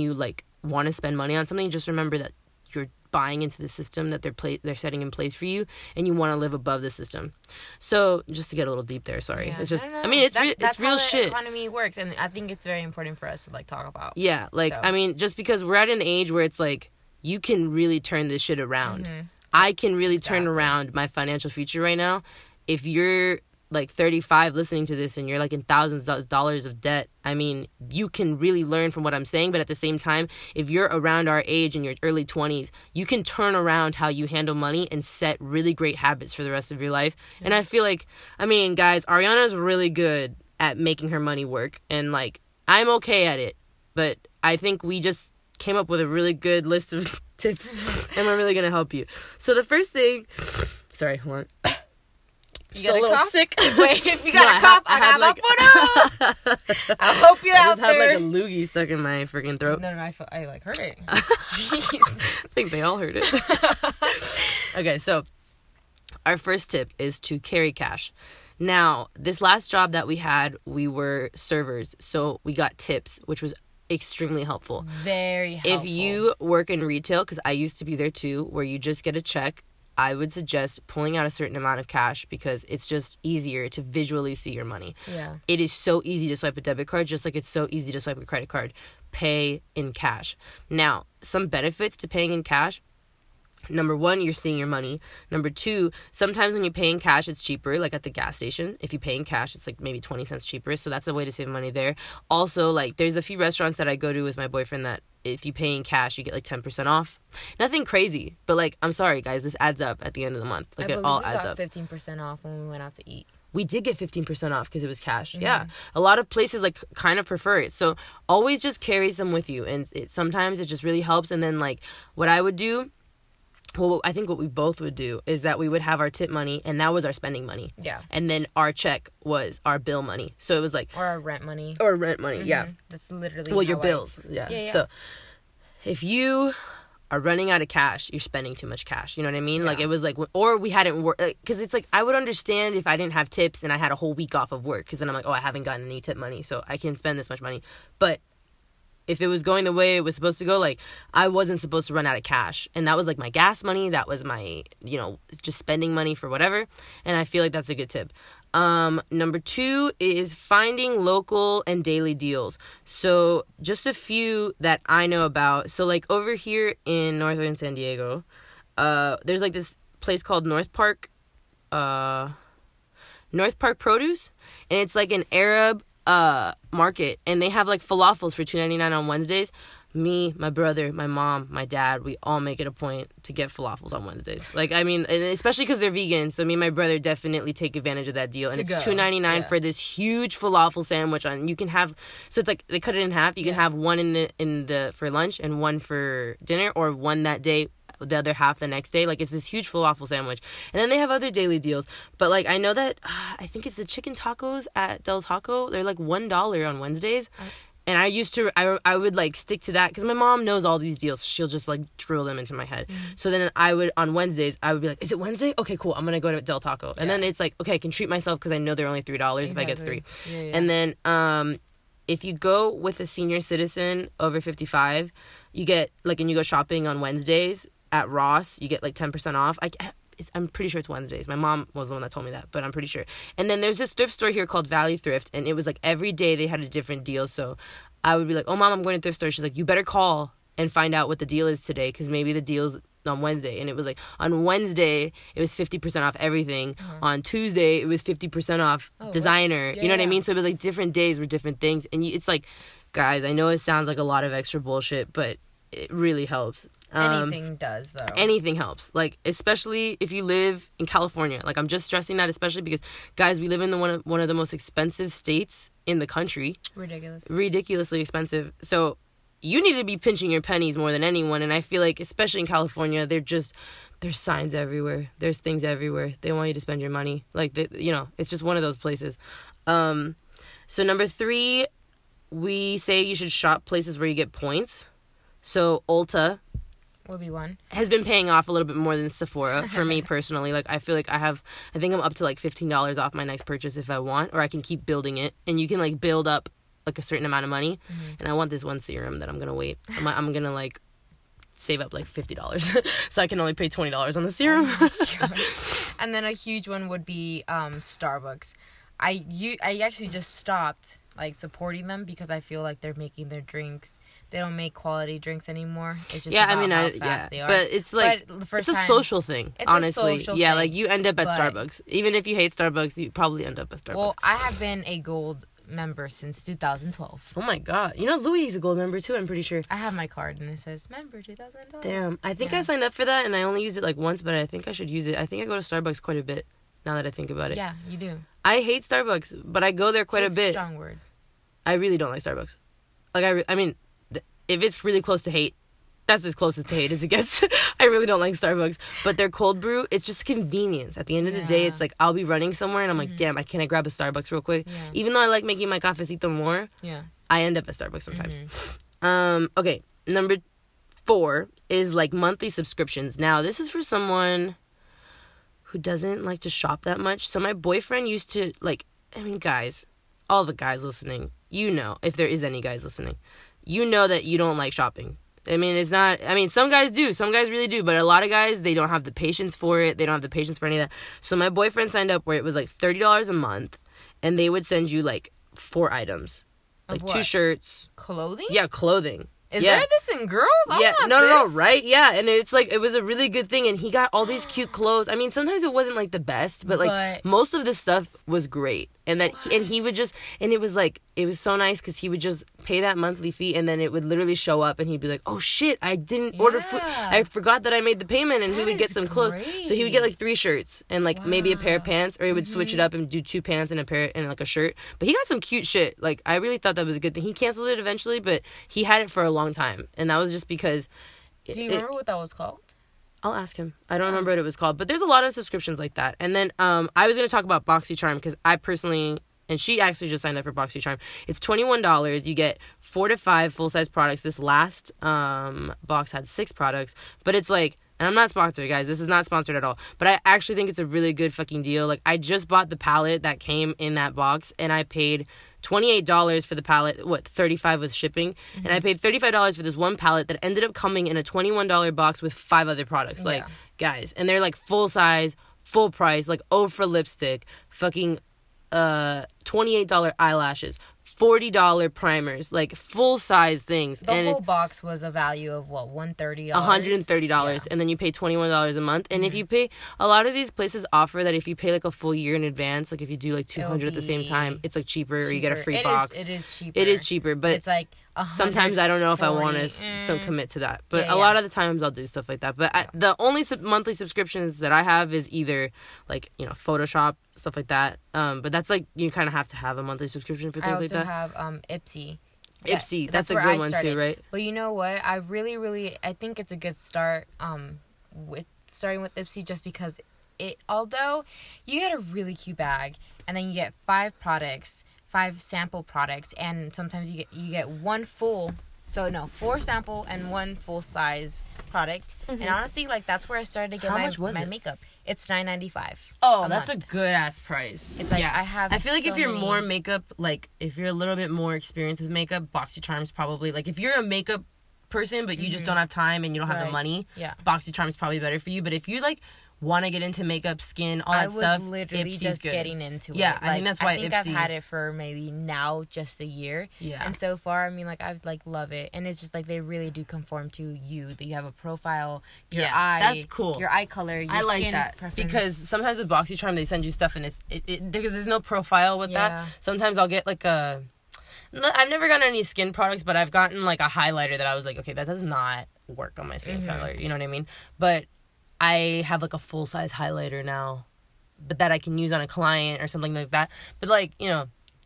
you like want to spend money on something, just remember that you're buying into the system that they're setting in place for you, and you want to live above the system. So just to get a little deep there, sorry. Yeah, it's just I mean it's real shit. That's how the economy works, and I think it's very important for us to like talk about. Yeah, like so. I mean, just because we're at an age where it's like you can really turn this shit around. I can really turn around my financial future right now. If you're like 35 listening to this and you're like in thousands of dollars of debt, I mean, you can really learn from what I'm saying. But at the same time, if you're around our age in your early 20s, you can turn around how you handle money and set really great habits for the rest of your life. Yeah. And I feel like, I mean, guys, Ariana's really good at making her money work. And like, I'm okay at it. But I think we just came up with a really good list of tips and we're really going to help you. So the first thing, sorry, hold on. You got a little cough? Sick. Wait, if you got a cough, I got VapoRub. I hope you're out there. I just had like a loogie stuck in my freaking throat. No, I like heard it. Jeez. I think they all heard it. Okay, so our first tip is to carry cash. Now, this last job that we had, we were servers, so we got tips, which was extremely helpful. Very helpful. If you work in retail, because I used to be there too, where you just get a check, I would suggest pulling out a certain amount of cash because it's just easier to visually see your money. Yeah. It is so easy to swipe a debit card, just like it's so easy to swipe a credit card. Pay in cash. Now, some benefits to paying in cash. Number one, you're seeing your money. Number two, sometimes when you pay in cash, it's cheaper. Like at the gas station, if you pay in cash, it's like maybe 20 cents cheaper. So that's a way to save money there. Also, like there's a few restaurants that I go to with my boyfriend that if you pay in cash, you get like 10% off. Nothing crazy. But like, I'm sorry, guys, this adds up at the end of the month. Like it all adds up. I believe we got 15% off when we went out to eat. We did get 15% off because it was cash. Mm-hmm. Yeah. A lot of places like kind of prefer it. So always just carry some with you. And sometimes it just really helps. And then like what I would do, well, I think what we both would do is that we would have our tip money, and that was our spending money. Yeah. And then our check was our bill money. So it was like... Or our rent money. Or rent money, mm-hmm. Yeah. That's literally... Well, your bills. Yeah. So if you... are running out of cash, you're spending too much cash. You know what I mean? Yeah. Like it was like, or we hadn't worked, because it's like I would understand if I didn't have tips and I had a whole week off of work, because then I'm like, oh, I haven't gotten any tip money, so I can spend this much money. But if it was going the way it was supposed to go, like I wasn't supposed to run out of cash, and that was like my gas money, that was my, you know, just spending money for whatever. And I feel like that's a good tip. Number two is finding local and daily deals. So just a few that I know about. So like over here in Northern San Diego, there's like this place called North Park Produce, and it's like an Arab market, and they have like falafels for $2.99 on Wednesdays. Me, my brother, my mom, my dad, we all make it a point to get falafels on Wednesdays. Like, I mean, and especially because they're vegan, so me and my brother definitely take advantage of that deal. And it's $2.99 for this huge falafel sandwich. On you can have, so it's like they cut it in half. You can have one in the for lunch and one for dinner, or one that day, the other half the next day. Like it's this huge falafel sandwich. And then they have other daily deals, but like I know that I think it's the chicken tacos at Del Taco. They're like $1 on Wednesdays. And I used to, I would, like, stick to that. Because my mom knows all these deals. She'll just, like, drill them into my head. Mm-hmm. So then I would, on Wednesdays, I would be like, is it Wednesday? Okay, cool. I'm going to go to Del Taco. And then it's like, okay, I can treat myself because I know they're only $3 if I get three. Yeah. And then if you go with a senior citizen over 55, you get, like, and you go shopping on Wednesdays at Ross, you get, like, 10% off. I'm pretty sure it's Wednesdays. My mom was the one that told me that, but I'm pretty sure. And then there's this thrift store here called Valley Thrift, and it was like every day they had a different deal. So I would be like, oh, Mom, I'm going to thrift store. She's like, you better call and find out what the deal is today, because maybe the deal's on Wednesday. And it was like on Wednesday, it was 50% off everything. Mm-hmm. On Tuesday, it was 50% off designer. Yeah, you know what I mean? So it was like different days were different things. And it's like, guys, I know it sounds like a lot of extra bullshit, but it really helps. Anything does, though. Anything helps. Like, especially if you live in California. Like, I'm just stressing that, especially because, guys, we live in one of the most expensive states in the country. Ridiculously expensive. So you need to be pinching your pennies more than anyone. And I feel like, especially in California, there's signs everywhere. There's things everywhere. They want you to spend your money. Like, it's just one of those places. So number three, we say you should shop places where you get points. So Ulta will be one. Has been paying off a little bit more than Sephora for me personally. Like I feel like I think I'm up to like $15 off my next purchase if I want, or I can keep building it. And you can like build up like a certain amount of money. Mm-hmm. And I want this one serum that I'm gonna wait. I'm gonna like save up like $50 so I can only pay $20 on the serum. And then a huge one would be Starbucks. I actually just stopped like supporting them because I feel like they're making their drinks. They don't make quality drinks anymore. It's just how fast they are. But it's like, but it's a social thing, honestly. Yeah, like you end up at Starbucks. Even if you hate Starbucks, you probably end up at Starbucks. Well, I have been a gold member since 2012. Oh, my God. You know, Louis is a gold member, too, I'm pretty sure. I have my card, and it says, member 2012. Damn. I think I signed up for that, and I only used it, like, once, but I think I should use it. I think I go to Starbucks quite a bit, now that I think about it. Yeah, you do. I hate Starbucks, but I go there quite a bit. That's a strong word. I really don't like Starbucks. Like, I mean... If it's really close to hate, that's as close to hate as it gets. I really don't like Starbucks. But their cold brew, it's just convenience. At the end of the day, it's like I'll be running somewhere and I'm like, damn, can I grab a Starbucks real quick? Yeah. Even though I like making my cafecito more, I end up at Starbucks sometimes. Mm-hmm. Okay, number four is like monthly subscriptions. Now, this is for someone who doesn't like to shop that much. So my boyfriend used to, like, I mean, guys, all the guys listening, you know, if there is any guys listening, you know that you don't like shopping. I mean, it's not... I mean, some guys do. Some guys really do. But a lot of guys, they don't have the patience for it. They don't have the patience for any of that. So my boyfriend signed up where it was like $30 a month. And they would send you like 4 items. Like 2 shirts. Clothing? Yeah, clothing. Is there this in girls? Right? Yeah, and it's like it was a really good thing, and he got all these cute clothes. I mean, sometimes it wasn't like the best, but most of the stuff was great. And that he would just, and it was like, it was so nice because he would just pay that monthly fee and then it would literally show up and he'd be like, oh shit, I didn't order food. I forgot that I made the payment, and he would get some clothes. So he would get like 3 shirts and like maybe a pair of pants, or he would switch it up and do 2 pants and a pair and like a shirt. But he got some cute shit. Like, I really thought that was a good thing. He canceled it eventually, but he had it for a long time. And that was just because. Do you remember what that was called? I'll ask him. I don't remember what it was called, but there's a lot of subscriptions like that. And then I was going to talk about BoxyCharm because I personally, and she actually just signed up for BoxyCharm. It's $21. You get 4 to 5 full-size products. This last box had 6 products, but it's like, and I'm not sponsored, guys. This is not sponsored at all. But I actually think it's a really good fucking deal. Like, I just bought the palette that came in that box, and I paid $28 for the palette, $35 with shipping, and I paid $35 for this one palette that ended up coming in a $21 box with 5 other products, guys, and they're, like, full-size, full price, like, Ofra lipstick, fucking $28 eyelashes, $40 primers, like, full-size things. The whole box was a value of, $130? $130, and then you pay $21 a month. And if you pay, a lot of these places offer that if you pay, a full year in advance, if you do, $200 at the same time, it's, cheaper, or you get a free box. It is cheaper. It is cheaper, but it's, sometimes I don't know if I want to commit to that. But a lot of the times I'll do stuff like that. But the only monthly subscriptions that I have is either, Photoshop, stuff like that. But that's, you kind of have to have a monthly subscription for things like that. I also have Ipsy. Ipsy. That's a good one, too, right? But you know what? I really, really, I think it's a good start with starting with Ipsy just because although you get a really cute bag and then you get 5 sample products, and sometimes you get 4 sample and 1 full size product. And honestly, that's where I started to get my makeup. It's $9.95. Oh, that's a good ass price. It's I feel like if you're more makeup, if you're a little bit more experienced with makeup, BoxyCharm's probably if you're a makeup person but you just don't have time and you don't have the money, BoxyCharm's probably better for you. But if you want to get into makeup, skin, all that stuff. I was literally Ipsy's just good. Getting into it. Yeah, I think that's why Ipsy. I think I've had it for maybe now just a year. Yeah. And so far, I mean, I love it. And it's just they really do conform to you. That you have a profile, your eye. That's cool. Your eye color, your skin preference. Because sometimes with BoxyCharm, they send you stuff and it's because there's no profile with that. Sometimes I'll get I've never gotten any skin products, but I've gotten a highlighter that I was okay, that does not work on my skin color. You know what I mean? But I have a full-size highlighter now, but that I can use on a client or something like that. But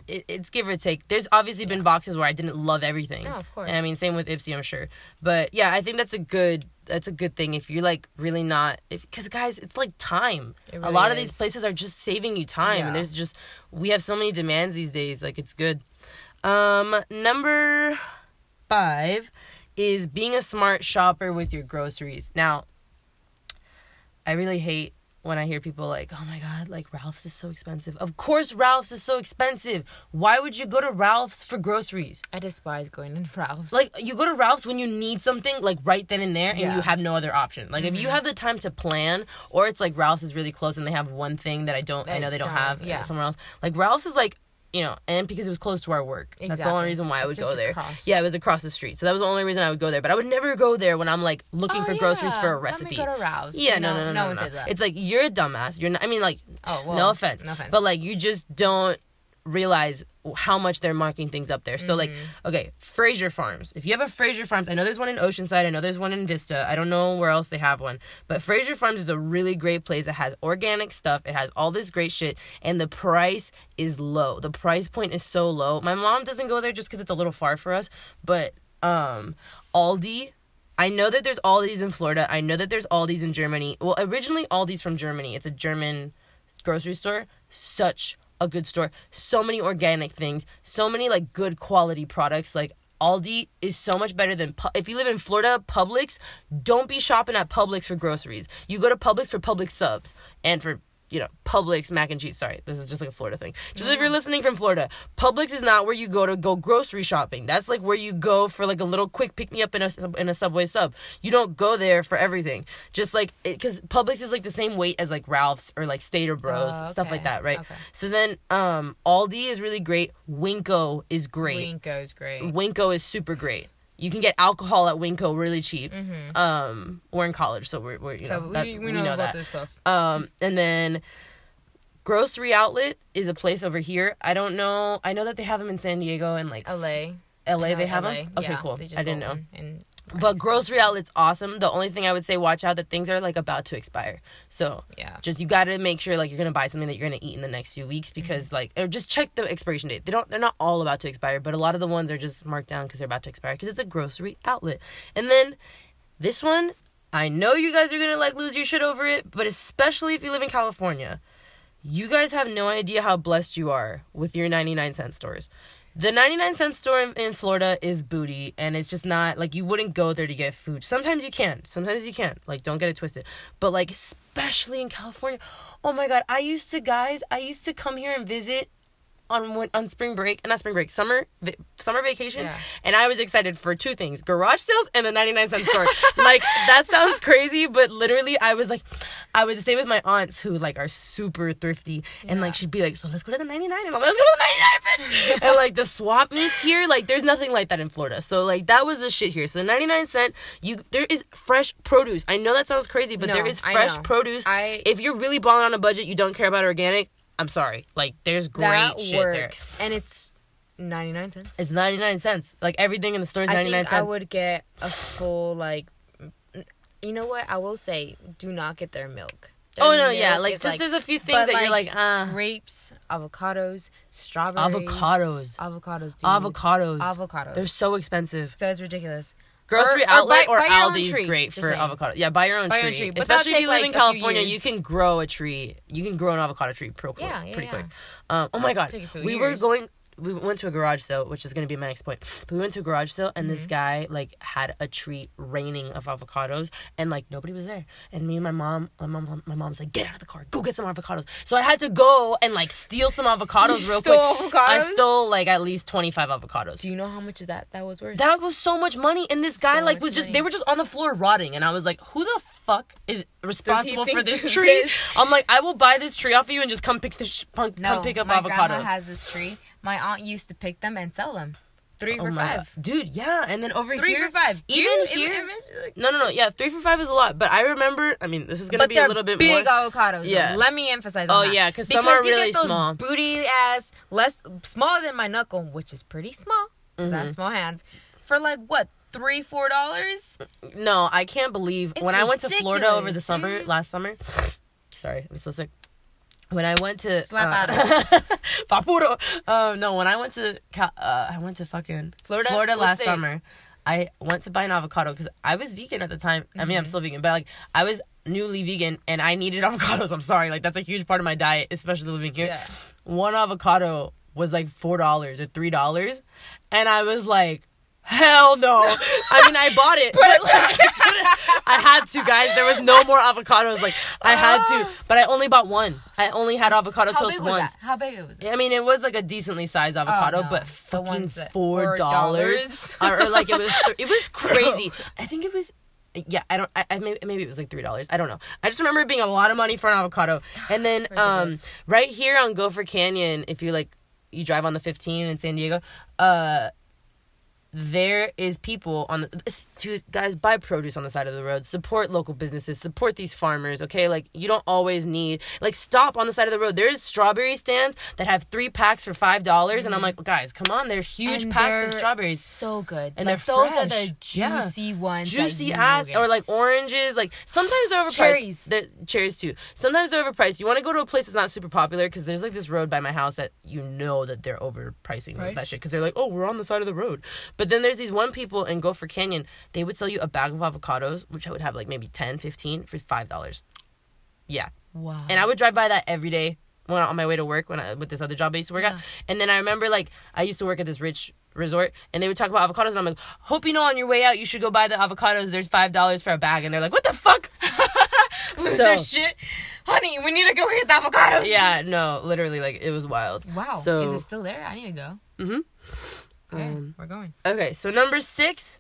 it's give or take. There's obviously been boxes where I didn't love everything. Oh, of course. And I mean, same with Ipsy, I'm sure. But yeah, I think that's a good thing if you're really not, because guys, it's time. It really a lot is. Of these places are just saving you time, and there's just we have so many demands these days. It's good. Number 5 is being a smart shopper with your groceries. Now, I really hate when I hear people oh my God, Ralph's is so expensive. Of course Ralph's is so expensive. Why would you go to Ralph's for groceries? I despise going to Ralph's. You go to Ralph's when you need something, right then and there, and you have no other option. If you have the time to plan, or it's Ralph's is really close and they have one thing that I know they don't have somewhere else. Ralph's is and because it was close to our work. Exactly. That's the only reason why I would go there. Yeah, it was across the street. So that was the only reason I would go there. But I would never go there when I'm looking for groceries for a recipe. Let me go to Rouse. Yeah, no one did that. It's you're a dumbass. You're not, I mean, no offense. But you just don't realize how much they're marking things up there. So okay, Frasier Farms. If you have a Frasier Farms, I know there's one in Oceanside, I know there's one in Vista. I don't know where else they have one. But Frasier Farms is a really great place. It has organic stuff. It has all this great shit. And the price is low. The price point is so low. My mom doesn't go there just because it's a little far for us. But Aldi. I know that there's Aldi's in Florida. I know that there's Aldi's in Germany. Well, originally Aldi's from Germany. It's a German grocery store. Such a good store. So many organic things. So many good quality products. Aldi is so much better than if you live in Florida, Publix. Don't be shopping at Publix for groceries. You go to Publix for Publix subs and for Publix mac and cheese. Sorry, this is just a Florida thing. Just if you're listening from Florida, Publix is not where you go to go grocery shopping. That's where you go for a little quick pick me up in a Subway sub. You don't go there for everything. Just because Publix is the same weight as Ralph's or Stater Bros, stuff like that, right? Okay. So then Aldi is really great. Winco is great. Winco is super great. You can get alcohol at Winco really cheap. Mm-hmm. We're in college, so we're we know about this stuff. And then Grocery Outlet is a place over here. I don't know. I know that they have them in San Diego and like LA. They have them. Okay, yeah, cool. I didn't know. But Grocery Outlet's awesome. The only thing I would say, watch out that things are like about to expire. So yeah, just you got to make sure like you're gonna buy something that you're gonna eat in the next few weeks because mm-hmm. like or just check the expiration date. They're not all about to expire, but a lot of the ones are just marked down because they're about to expire because it's a grocery outlet. And then this one, I know you guys are gonna like lose your shit over it, but especially if you live in California, you guys have no idea how blessed you are with your 99-cent stores. The 99-cent store in Florida is booty, and it's just not, like, you wouldn't go there to get food. Sometimes you can. Sometimes you can't. Like, don't get it twisted. But, like, especially in California. Oh, my God. I used to come here and visit on spring break. Not spring break. Summer vacation. Yeah. And I was excited for two things. Garage sales and the 99-cent store. Like, that sounds crazy, but literally I was, like, I would stay with my aunts who, like, are super thrifty. Yeah. And, like, she'd be like, so let's go to the 99. And I'm like, let's go to the 99. And, like, the swap meets here, like, there's nothing like that in Florida. So, like, that was the shit here. So, the 99-cent, there is fresh produce. I know that sounds crazy, but there is fresh produce. If you're really balling on a budget, you don't care about organic, I'm sorry. Like, there's great shit there. And it's 99 cents. It's 99 cents. Like, everything in the store is 99 cents. I would get a full, like, you know what? I will say, do not get their milk. Oh, no, yeah. Like, just there's a few things that you're like, grapes, avocados, strawberries. Avocados. They're so expensive. So it's ridicuous. Grocery outlet or Aldi is great for avocados. Yeah, buy your own tree. Especially if you live in California, you can grow a tree. You can grow an avocado tree pretty quick. Oh, my God. We went to a garage sale, which is going to be my next point. But we went to a garage sale, and this guy, like, had a tree raining of avocados, and, like, nobody was there. And me and my mom's like, get out of the car. Go get some avocados. So I had to go and, like, steal some avocados real quick. I stole, like, at least 25 avocados. Do you know how much that was worth? That was so much money, and this guy, they were just on the floor rotting, and I was like, who the fuck is responsible for this tree? I'm like, I will buy this tree off of you and just come pick up avocados. My grandma has this tree. My aunt used to pick them and sell them. 3 for $5. Dude, yeah. And then over 3 for $5. Yeah, 3 for $5 is a lot. But I remember, I mean, this is going to be a little bit more. Big avocados. Yeah. Let me emphasize on that. Oh, yeah, because some are really small. Because you get those booty-ass, smaller than my knuckle, which is pretty small. Mm-hmm. I have small hands. For like, what, $3, $4? No, I can't believe. It's when ridiculous. I went to Florida over the summer, last summer. Sorry, I'm so sick. When I went to I went to fucking Florida last summer. I went to buy an avocado because I was vegan at the time. Mm-hmm. I mean, I'm still vegan, but like I was newly vegan and I needed avocados. I'm sorry, like that's a huge part of my diet, especially living here. Yeah. One avocado was like $4 or $3, and I was like, hell no. I mean, I bought it. I had to, guys. There was no more avocados. Like, I had to. But I only bought one. I only had avocado toast once. How big was it? I mean, it was like a decently sized avocado, but fucking $4. Or like, it was crazy. I think it was... Yeah, maybe it was like $3. I don't know. I just remember it being a lot of money for an avocado. And then right here on Gopher Canyon, if you like, you drive on the 15 in San Diego, there is people dude, guys, buy produce on the side of the road. Support local businesses. Support these farmers, okay? Like, you don't always need... Like, stop on the side of the road. There's strawberry stands that have 3 packs for $5, mm-hmm. and I'm like, guys, come on. They're huge packs of strawberries. So good. And like, they're fresh. Those are the juicy ones. Juicy ass, or like oranges. Like, sometimes they're overpriced. Cherries. Cherries, too. Sometimes they're overpriced. You want to go to a place that's not super popular, because there's like this road by my house that you know that they're overpricing that shit, because they're like, oh, we're on the side of the road. But then there's these one people in Gopher Canyon, they would sell you a bag of avocados, which I would have like maybe 10, 15 for $5. Yeah. Wow. And I would drive by that every day when on my way to work with this other job I used to work at. And then I remember like I used to work at this rich resort and they would talk about avocados and I'm like, hope you know on your way out you should go buy the avocados. There's $5 for a bag. And they're like, what the fuck? Shit. Honey, we need to go get the avocados. Yeah, no, literally like it was wild. Wow. So, is it still there? I need to go. Mm-hmm. Okay, we're going. Okay, so number 6,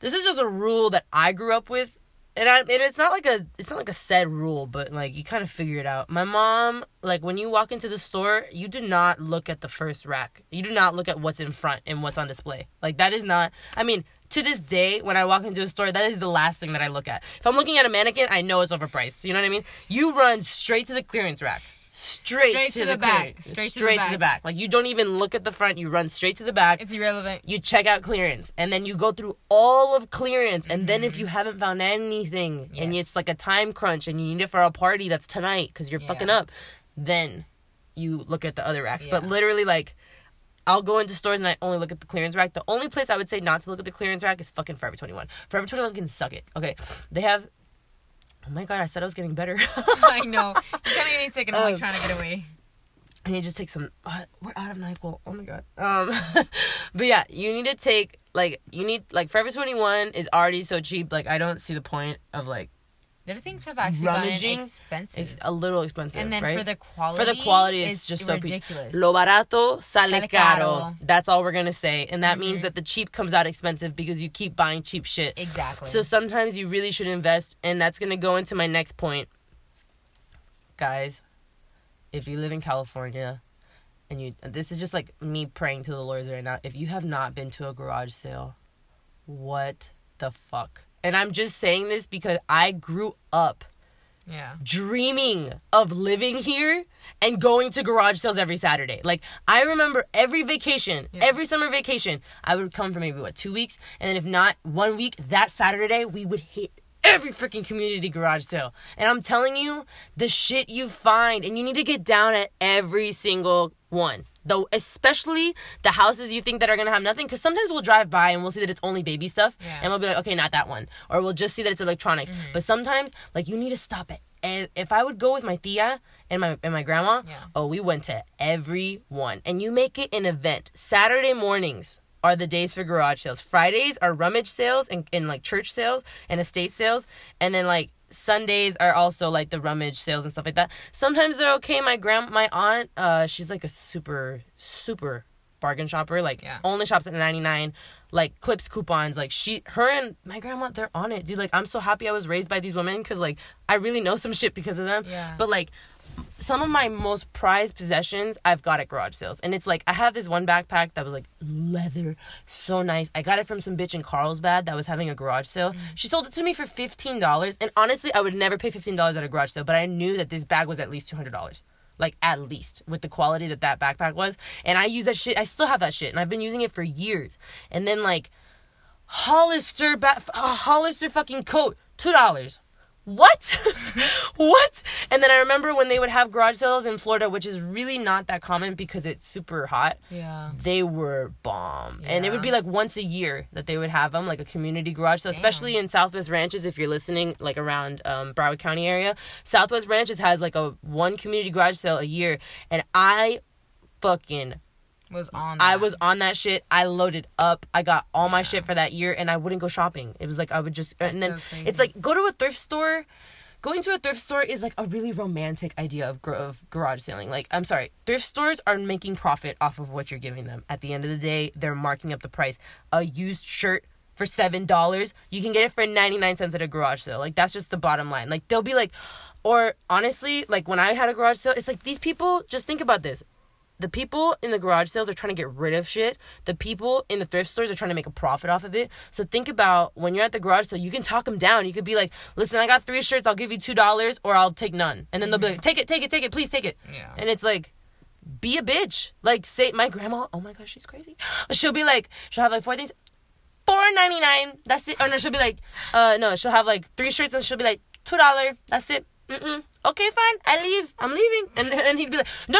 this is just a rule that I grew up with, and it's not like a said rule, but like you kind of figure it out. My mom, like when you walk into the store, you do not look at the first rack. You do not look at what's in front and what's on display. Like that is not. I mean, to this day, when I walk into a store, that is the last thing that I look at. If I'm looking at a mannequin, I know it's overpriced. You know what I mean? You run straight to the clearance rack. Straight to the back. Like, you don't even look at the front. You run straight to the back. It's irrelevant. You check out clearance. And then you go through all of clearance. And then if you haven't found anything, and it's like a time crunch, and you need it for a party that's tonight because you're fucking up, then you look at the other racks. But literally, like, I'll go into stores and I only look at the clearance rack. The only place I would say not to look at the clearance rack is fucking Forever 21. Forever 21 can suck it. Okay. They have... Oh my God, I said I was getting better. I know. You're kind of getting sick and I'm like trying to get away. I need to take some... we're out of NyQuil. Oh my God. But yeah, you need to take... Like, you need... Like, Forever 21 is already so cheap. Like, I don't see the point of, like... Their things have actually gotten expensive. It's a little expensive, and then right? for the quality, it's just ridiculous. So lo barato sale caro. That's all we're gonna say, and that means that the cheap comes out expensive because you keep buying cheap shit. Exactly. So sometimes you really should invest, and that's gonna go into my next point, guys. If you live in California, and this is just like me praying to the Lord right now. If you have not been to a garage sale, what the fuck? And I'm just saying this because I grew up dreaming of living here and going to garage sales every Saturday. Like, I remember every vacation, every summer vacation, I would come for maybe, 2 weeks? And then if not 1 week, that Saturday, we would hit every freaking community garage sale. And I'm telling you, the shit you find, and you need to get down at every single one. Though, especially the houses you think that are going to have nothing. Because sometimes we'll drive by and we'll see that it's only baby stuff. Yeah. And we'll be like, okay, not that one. Or we'll just see that it's electronics. Mm-hmm. But sometimes, like, you need to stop it. And if I would go with my tia and my grandma, we went to every one. And you make it an event. Saturday mornings are the days for garage sales. Fridays are rummage sales and like, church sales and estate sales. And then, like, Sundays are also like the rummage sales and stuff like that. Sometimes they're okay. My aunt, she's like a super, super bargain shopper. Like only shops at 99, like clips, coupons. Like her and my grandma, they're on it, dude. Like, I'm so happy I was raised by these women because, like, I really know some shit because of them. Yeah. But, like, some of my most prized possessions I've got at garage sales. And it's like, I have this one backpack that was like leather, so nice. I got it from some bitch in Carlsbad that was having a garage sale. Mm-hmm. She sold it to me for $15. And honestly, I would never pay $15 at a garage sale, but I knew that this bag was at least $200. Like, at least, with the quality that backpack was. And I use that shit. I still have that shit. And I've been using it for years. And then, like, Hollister fucking coat, $2. What? And then I remember when they would have garage sales in Florida, which is really not that common because it's super hot. Yeah. They were bomb. Yeah. And it would be like once a year that they would have them, like a community garage sale. Damn. Especially in Southwest Ranches, if you're listening, like around Broward County area. Southwest Ranches has like a one community garage sale a year. And I fucking... I was on that shit. I loaded up. I got all my shit for that year, and I wouldn't go shopping. It was like I would just... and then so it's like, go to a thrift store. Going to a thrift store is like a really romantic idea of garage selling. Like, I'm sorry. Thrift stores are making profit off of what you're giving them. At the end of the day, they're marking up the price. A used shirt for $7, you can get it for 99 cents at a garage sale. Like, that's just the bottom line. Like, they'll be like... Or honestly, like, when I had a garage sale, it's like these people... Just think about this. The people in the garage sales are trying to get rid of shit. The people in the thrift stores are trying to make a profit off of it. So think about when you're at the garage sale, you can talk them down. You could be like, listen, I got 3 shirts. I'll give you $2 or I'll take none. And then they'll be like, take it. Please take it. Yeah. And it's like, be a bitch. Like, say, my grandma, oh my gosh, she's crazy. She'll have like 4 things. $4.99. That's it. Or no, she'll be like, she'll have like 3 shirts and she'll be like, $2. That's it. Mm-mm. Okay, fine. I'm leaving. And he'd be like, no,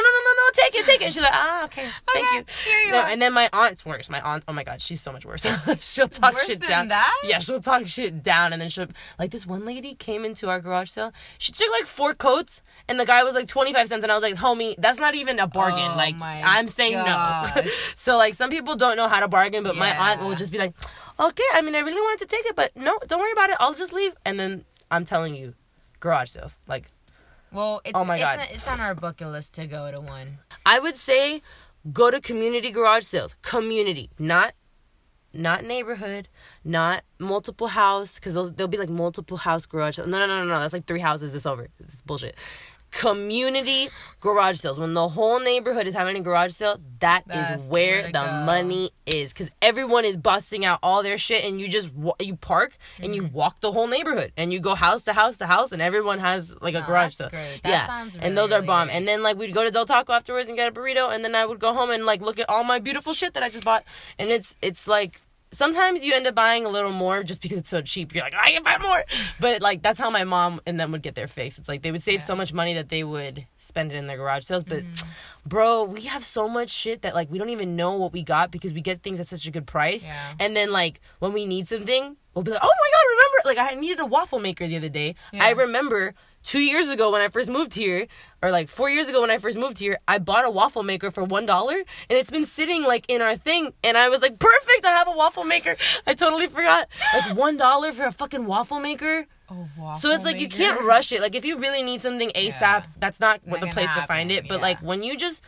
take it. And she's like, okay, thank you. Here you are. And then my aunt's worse. My aunt, oh my God, she's so much worse. She'll talk worse shit down. That? Yeah, she'll talk shit down. And then she'll, like, this one lady came into our garage sale. She took like 4 coats, and the guy was like 25 cents. And I was like, homie, that's not even a bargain. Oh, like, I'm saying no. So, like, some people don't know how to bargain, but my aunt will just be like, okay, I mean, I really wanted to take it, but no, don't worry about it. I'll just leave. And then I'm telling you, garage sales, like, well, it's, oh my God. It's on our bucket list to go to one. I would say go to community garage sales. Community, not neighborhood, not multiple house, because there'll be like multiple house garage. No, that's like 3 houses this over. It's bullshit. community garage sales. When the whole neighborhood is having a garage sale, that's where the money is. Because everyone is busting out all their shit, and you just you park and you walk the whole neighborhood and you go house to house to house, and everyone has like a garage sale. Great. That sounds really, and those are bomb. Great. And then like we'd go to Del Taco afterwards and get a burrito, and then I would go home and like look at all my beautiful shit that I just bought. And it's like, sometimes you end up buying a little more just because it's so cheap. You're like, I can buy more. But, like, that's how my mom and them would get their fix. It's like they would save so much money that they would spend it in their garage sales. But, bro, we have so much shit that, like, we don't even know what we got because we get things at such a good price. Yeah. And then, like, when we need something, we'll be like, oh, my God, remember? Like, I needed a waffle maker the other day. Yeah. I remember 2 years ago when I first moved here, or like 4 years ago when I first moved here, I bought a waffle maker for $1, and it's been sitting like in our thing, and I was like, perfect, I have a waffle maker. I totally forgot. Like $1 for a fucking waffle maker. So it's like you can't rush it. Like if you really need something ASAP, that's not the place to find it. But like when you just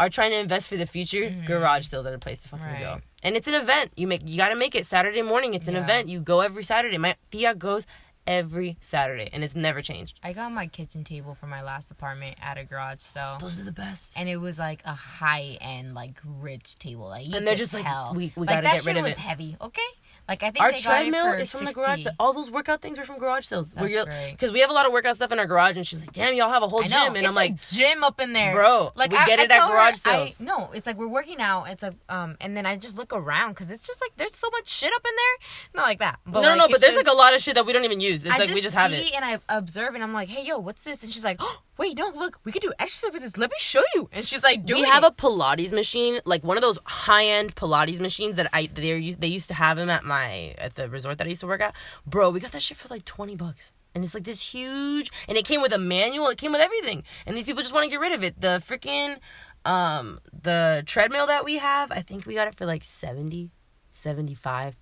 are trying to invest for the future, garage sales are the place to fucking go. And it's an event. You gotta make it Saturday morning. It's an event. You go every Saturday. My tia goes every Saturday, and it's never changed. I got my kitchen table for my last apartment at a garage sale. Those are the best. And it was like a high end, like rich table. Like you and they're just tell. Like we like, gotta get rid of it. That shit was heavy. Okay. Like I think our treadmill is from 60. The garage sale. All those workout things were from garage sales. Because we have a lot of workout stuff in our garage, and she's like, "Damn, y'all have a whole gym," and it's I'm like, "Gym up in there, bro." Like we get it at garage sales. No, it's like we're working out. It's like and then I just look around because it's just like there's so much shit up in there. Not like that. But no. But there's like a lot of shit that we don't even use. It's like we just have it. I see and I observe and I'm like, hey, yo, what's this? And she's like, oh, wait, no, look, we could do exercise with this. Let me show you. And she's like, do we have a Pilates machine, like one of those high end Pilates machines that they used to have them at the resort that I used to work at. Bro, we got that shit for like $20, and it's like this huge, and it came with a manual, it came with everything, and these people just want to get rid of it. The freaking the treadmill that we have, I think we got it for like $75,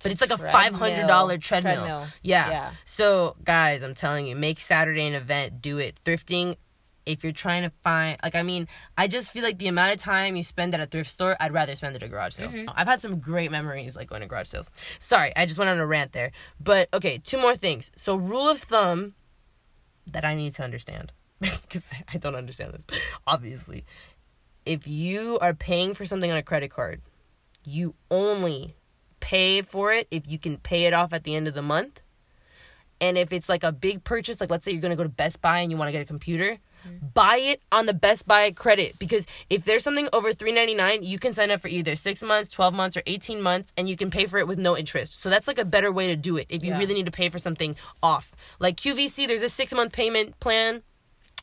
but it's like a $500 treadmill. Yeah. So guys, I'm telling you, make Saturday an event. Do it. Thrifting, if you're trying to find, like, I mean, I just feel like the amount of time you spend at a thrift store, I'd rather spend at a garage sale. Mm-hmm. I've had some great memories like going to garage sales. Sorry, I just went on a rant there. But okay, two more things. So rule of thumb that I need to understand because I don't understand this. Obviously, if you are paying for something on a credit card, you only pay for it if you can pay it off at the end of the month. And if it's like a big purchase, like let's say you're going to go to Best Buy and you want to get a computer, buy it on the Best Buy credit, because if there's something over $3.99, you can sign up for either 6 months, 12 months or 18 months and you can pay for it with no interest. So that's like a better way to do it if you really need to pay for something off. Like QVC, there's a 6-month payment plan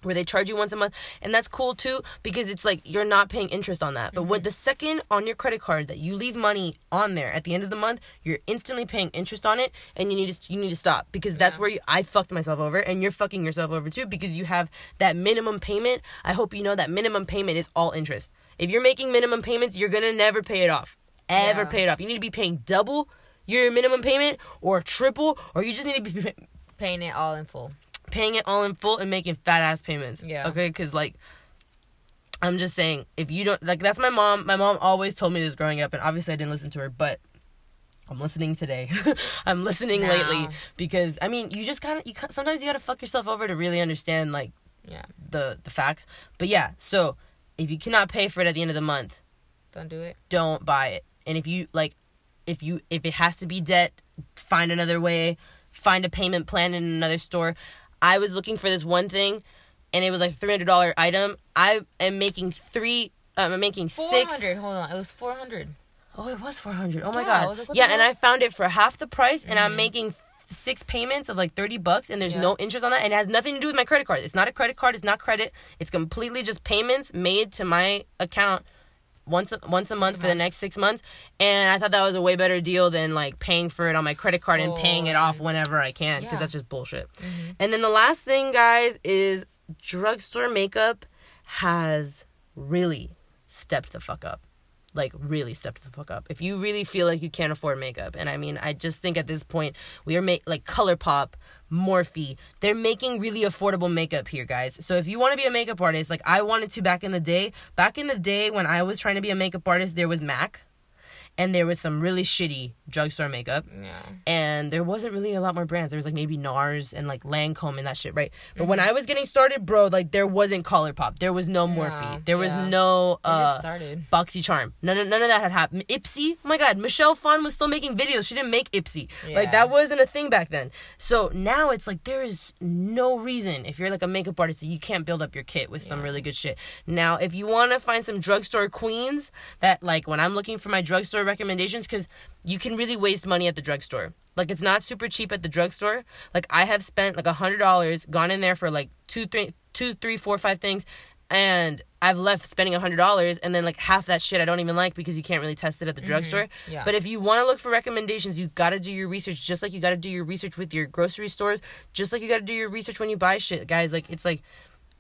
where they charge you once a month, and that's cool too because it's like you're not paying interest on that. But with the second on your credit card that you leave money on there at the end of the month, you're instantly paying interest on it, and you need to stop because that's where I fucked myself over, and you're fucking yourself over too because you have that minimum payment. I hope you know that minimum payment is all interest. If you're making minimum payments, you're gonna never pay it off. Pay it off. You need to be paying double your minimum payment or triple, or you just need to be paying it all in full. Paying it all in full and making fat ass payments. Yeah. Okay, because like, I'm just saying, if you don't, like, that's my mom. My mom always told me this growing up, and obviously I didn't listen to her, but I'm listening today. I'm listening lately because I mean, you just kind of sometimes you gotta fuck yourself over to really understand like the facts. But yeah, so if you cannot pay for it at the end of the month, don't do it. Don't buy it. And if you like, if it has to be debt, find another way. Find a payment plan in another store. I was looking for this one thing, and it was like $300 item. I am making six. Hold on, it was $400. Oh, it was $400. Oh my God. Like, and I found it for half the price, and I'm making 6 payments of like $30, and there's no interest on that, and it has nothing to do with my credit card. It's not a credit card. It's not credit. It's completely just payments made to my account once a month for the next 6 months, and I thought that was a way better deal than like paying for it on my credit card and paying it off whenever I can because that's just bullshit. And then the last thing, guys, is drugstore makeup has really stepped the fuck up. Like, really stepped the fuck up. If you really feel like you can't afford makeup, and I mean, I just think at this point, we are like ColourPop, Morphe, they're making really affordable makeup here, guys. So if you want to be a makeup artist, like I wanted to back in the day when I was trying to be a makeup artist, there was MAC. And there was some really shitty drugstore makeup. Yeah. And there wasn't really a lot more brands. There was, like, maybe NARS and, like, Lancome and that shit, right? But when I was getting started, bro, like, there wasn't ColourPop. There was no Morphe. There was no BoxyCharm. None of that had happened. Ipsy? Oh, my God. Michelle Phan was still making videos. She didn't make Ipsy. Yeah. Like, that wasn't a thing back then. So now it's, like, there is no reason, if you're, like, a makeup artist, that you can't build up your kit with some really good shit. Now, if you want to find some drugstore queens that, like, when I'm looking for my drugstore recommendations, because you can really waste money at the drugstore. Like, it's not super cheap at the drugstore. Like, I have spent like $100, gone in there for like two, three, four, five things, and I've left spending $100, and then like half that shit I don't even like because you can't really test it at the drugstore. Yeah. But if you want to look for recommendations, you got to do your research, just like you got to do your research with your grocery stores, just like you got to do your research when you buy shit, guys. Like, it's like,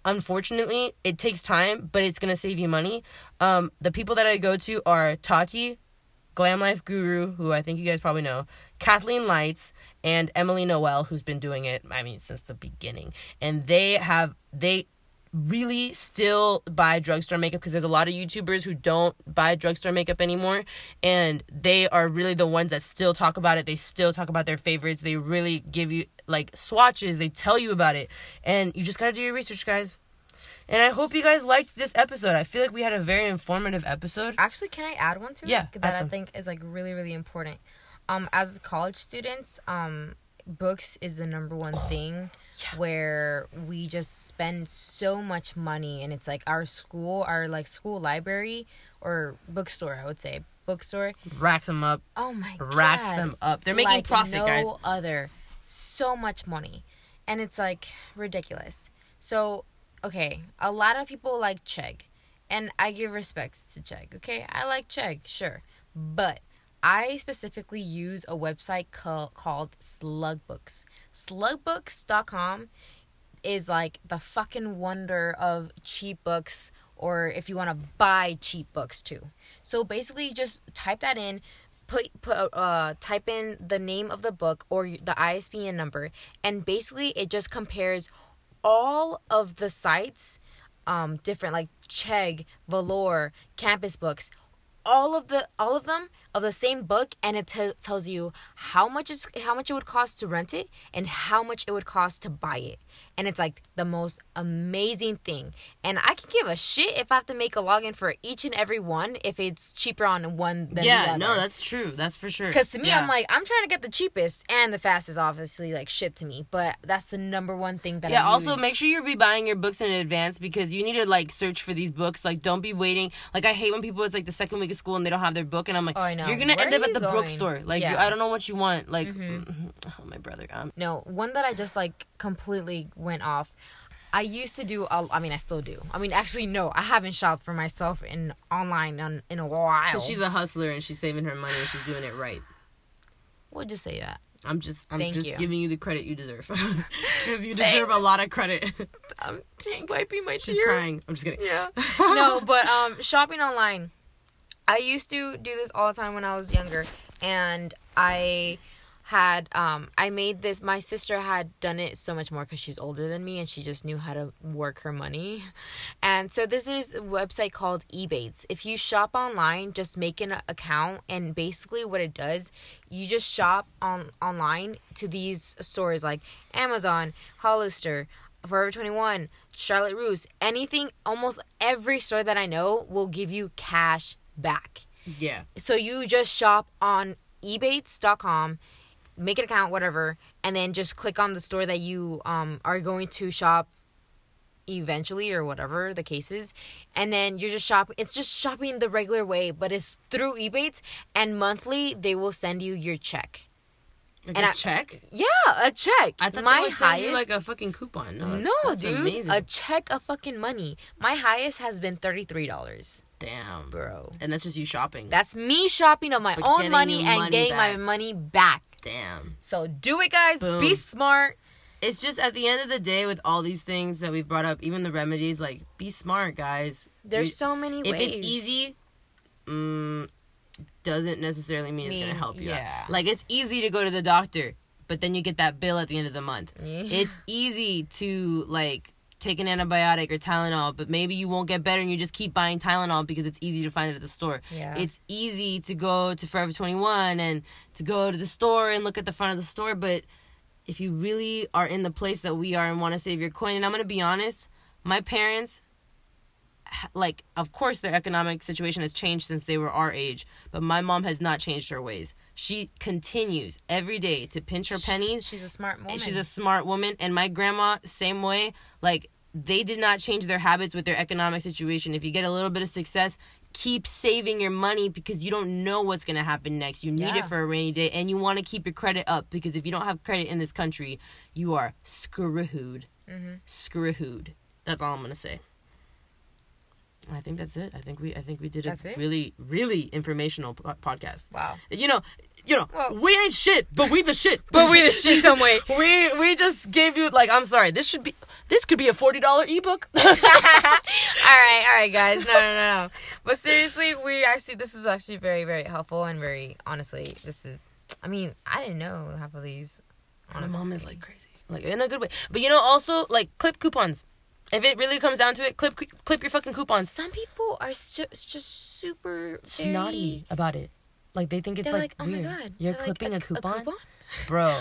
unfortunately, it takes time, but it's gonna save you money. The people that I go to are Tati, Glam Life Guru, who I think you guys probably know, Kathleen Lights, and Emily Noel, who's been doing it, I mean, since the beginning. And they really still buy drugstore makeup, because there's a lot of YouTubers who don't buy drugstore makeup anymore. And they are really the ones that still talk about it. They still talk about their favorites. They really give you, like, swatches. They tell you about it. And you just got to do your research, guys. And I hope you guys liked this episode. I feel like we had a very informative episode. Actually, can I add one to it? Yeah. That I think is, like, really, really important. As college students, books is the number one thing where we just spend so much money. And it's, like, our school library or bookstore, I would say. Bookstore. Racks them up. Oh, my God. Racks them up. They're making, like, profit, guys. No other. So much money. And it's, like, ridiculous. So... okay, a lot of people like Chegg, and I give respects to Chegg, okay? I like Chegg, sure, but I specifically use a website called Slug Books. Slugbooks.com is, like, the fucking wonder of cheap books, or if you want to buy cheap books, too. So basically, just type that in, type in the name of the book or the ISBN number, and basically it just compares all of the sites, different, like Chegg, Valor, Campus Books, all of them of the same book, and it tells you how much it would cost to rent it and how much it would cost to buy it. And it's, like, the most amazing thing. And I can give a shit if I have to make a login for each and every one, if it's cheaper on one than the other. Yeah, no, that's true. That's for sure. Because to me, I'm like, I'm trying to get the cheapest and the fastest, obviously, like, shipped to me. But that's the number one thing that I use. Yeah, also, make sure you're buying your books in advance, because you need to, like, search for these books. Like, don't be waiting. Like, I hate when people, it's, like, the second week of school and they don't have their book. And I'm like, oh, I know. You're going to end up at the bookstore. Like, yeah. I don't know what you want. Like, oh, my brother. No, one that I just, like, completely went off. I used to do, I still do. I mean, actually, no, I haven't shopped for myself online in a while. Because she's a hustler and she's saving her money and she's doing it right. We'll just say that. I'm just giving you the credit you deserve. Because you deserve a lot of credit. I'm wiping my tears. She's crying. I'm just kidding. Yeah. No, but shopping online. I used to do this all the time when I was younger. And I... had my sister had done it so much more because she's older than me and she just knew how to work her money. And so this is a website called Ebates. If you shop online, just make an account, and basically what it does, you just shop online to these stores like Amazon, Hollister, Forever 21, Charlotte Russe, anything. Almost every store that I know will give you cash back. Yeah. So you just shop on Ebates.com. Make an account, whatever, and then just click on the store that you are going to shop eventually, or whatever the case is, and then you're just shopping. It's just shopping the regular way, but it's through Ebates, and monthly they will send you your check. Like a check? Yeah, a check. I thought my highest you like a fucking coupon. No, that's dude, amazing. A check of fucking money. My highest has been $33. Damn, bro. And that's just you shopping. That's me shopping on my own money and getting my money back. Damn. So do it, guys. Boom. Be smart. It's just at the end of the day, with all these things that we've brought up, even the remedies, like, be smart, guys. There's so many ways. If it's easy, doesn't necessarily mean it's going to help you out. Like, it's easy to go to the doctor, but then you get that bill at the end of the month. Yeah. It's easy to, like, take an antibiotic or Tylenol, but maybe you won't get better and you just keep buying Tylenol because it's easy to find it at the store. Yeah. It's easy to go to Forever 21 and to go to the store and look at the front of the store, but if you really are in the place that we are and want to save your coin, and I'm going to be honest, my parents, like, of course their economic situation has changed since they were our age, but my mom has not changed her ways. She continues every day to pinch her pennies. She's a smart woman. She's a smart woman. And my grandma, same way, like, they did not change their habits with their economic situation. If you get a little bit of success, keep saving your money because you don't know what's going to happen next. You need it for a rainy day, and you want to keep your credit up because if you don't have credit in this country, you are screwed. Mm-hmm. Screwed. That's all I'm going to say. And I think that's it. I think we did a really informational podcast. Wow. You know, well, we ain't shit, but we the shit. But we the shit some way. We just gave you, like, I'm sorry. This could be a $40 ebook. All right, guys. No. But seriously, this was actually very, very helpful and very, honestly, I didn't know half of these. Honestly. My mom is like crazy, like in a good way. But also like clip coupons. If it really comes down to it, clip your fucking coupons. Some people are just super snotty about it. Like, they think it's like, oh my God. You're clipping a coupon? Bro.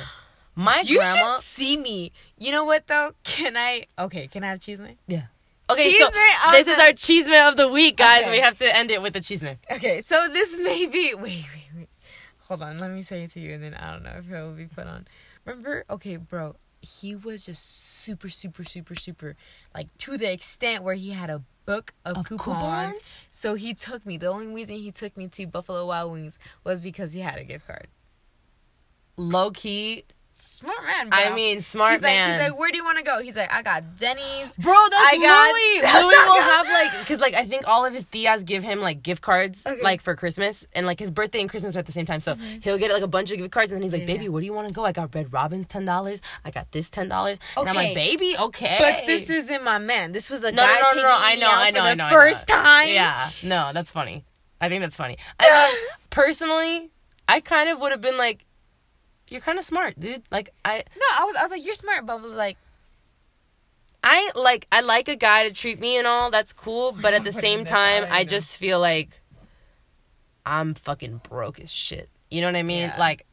My grandma... You should see me. You know what, though? Can I have cheese man? Yeah. Okay, cheese so this is our cheese man of the week, guys. Okay. We have to end it with the cheese man. Okay, so this may be... Wait. Hold on. Let me say it to you, and then I don't know if it will be put on. Remember? Okay, bro. He was just super, super, super, super, like, to the extent where he had a book of coupons. So he took me. The only reason he took me to Buffalo Wild Wings was because he had a gift card. Low key, smart man, bro. I mean, man. He's like, where do you want to go? He's like, I got Denny's. Bro, that's Louis. Louis will have, like, because, like, I think all of his tias give him, like, gift cards, okay, like, for Christmas. And, like, his birthday and Christmas are at the same time. So he'll get, like, a bunch of gift cards. And then he's like, baby, where do you want to go? I got Red Robin's $10. I got this $10. Okay. And I'm like, baby, okay. But this isn't my man. This was a guy taking me out for the first time. Yeah. No, that's funny. I think that's funny. Personally, I kind of would have been like, you're kind of smart, dude. Like, I was like, you're smart, but like, I like a guy to treat me and all. That's cool, but at the same time, I just feel like I'm fucking broke as shit. You know what I mean? Yeah. Like,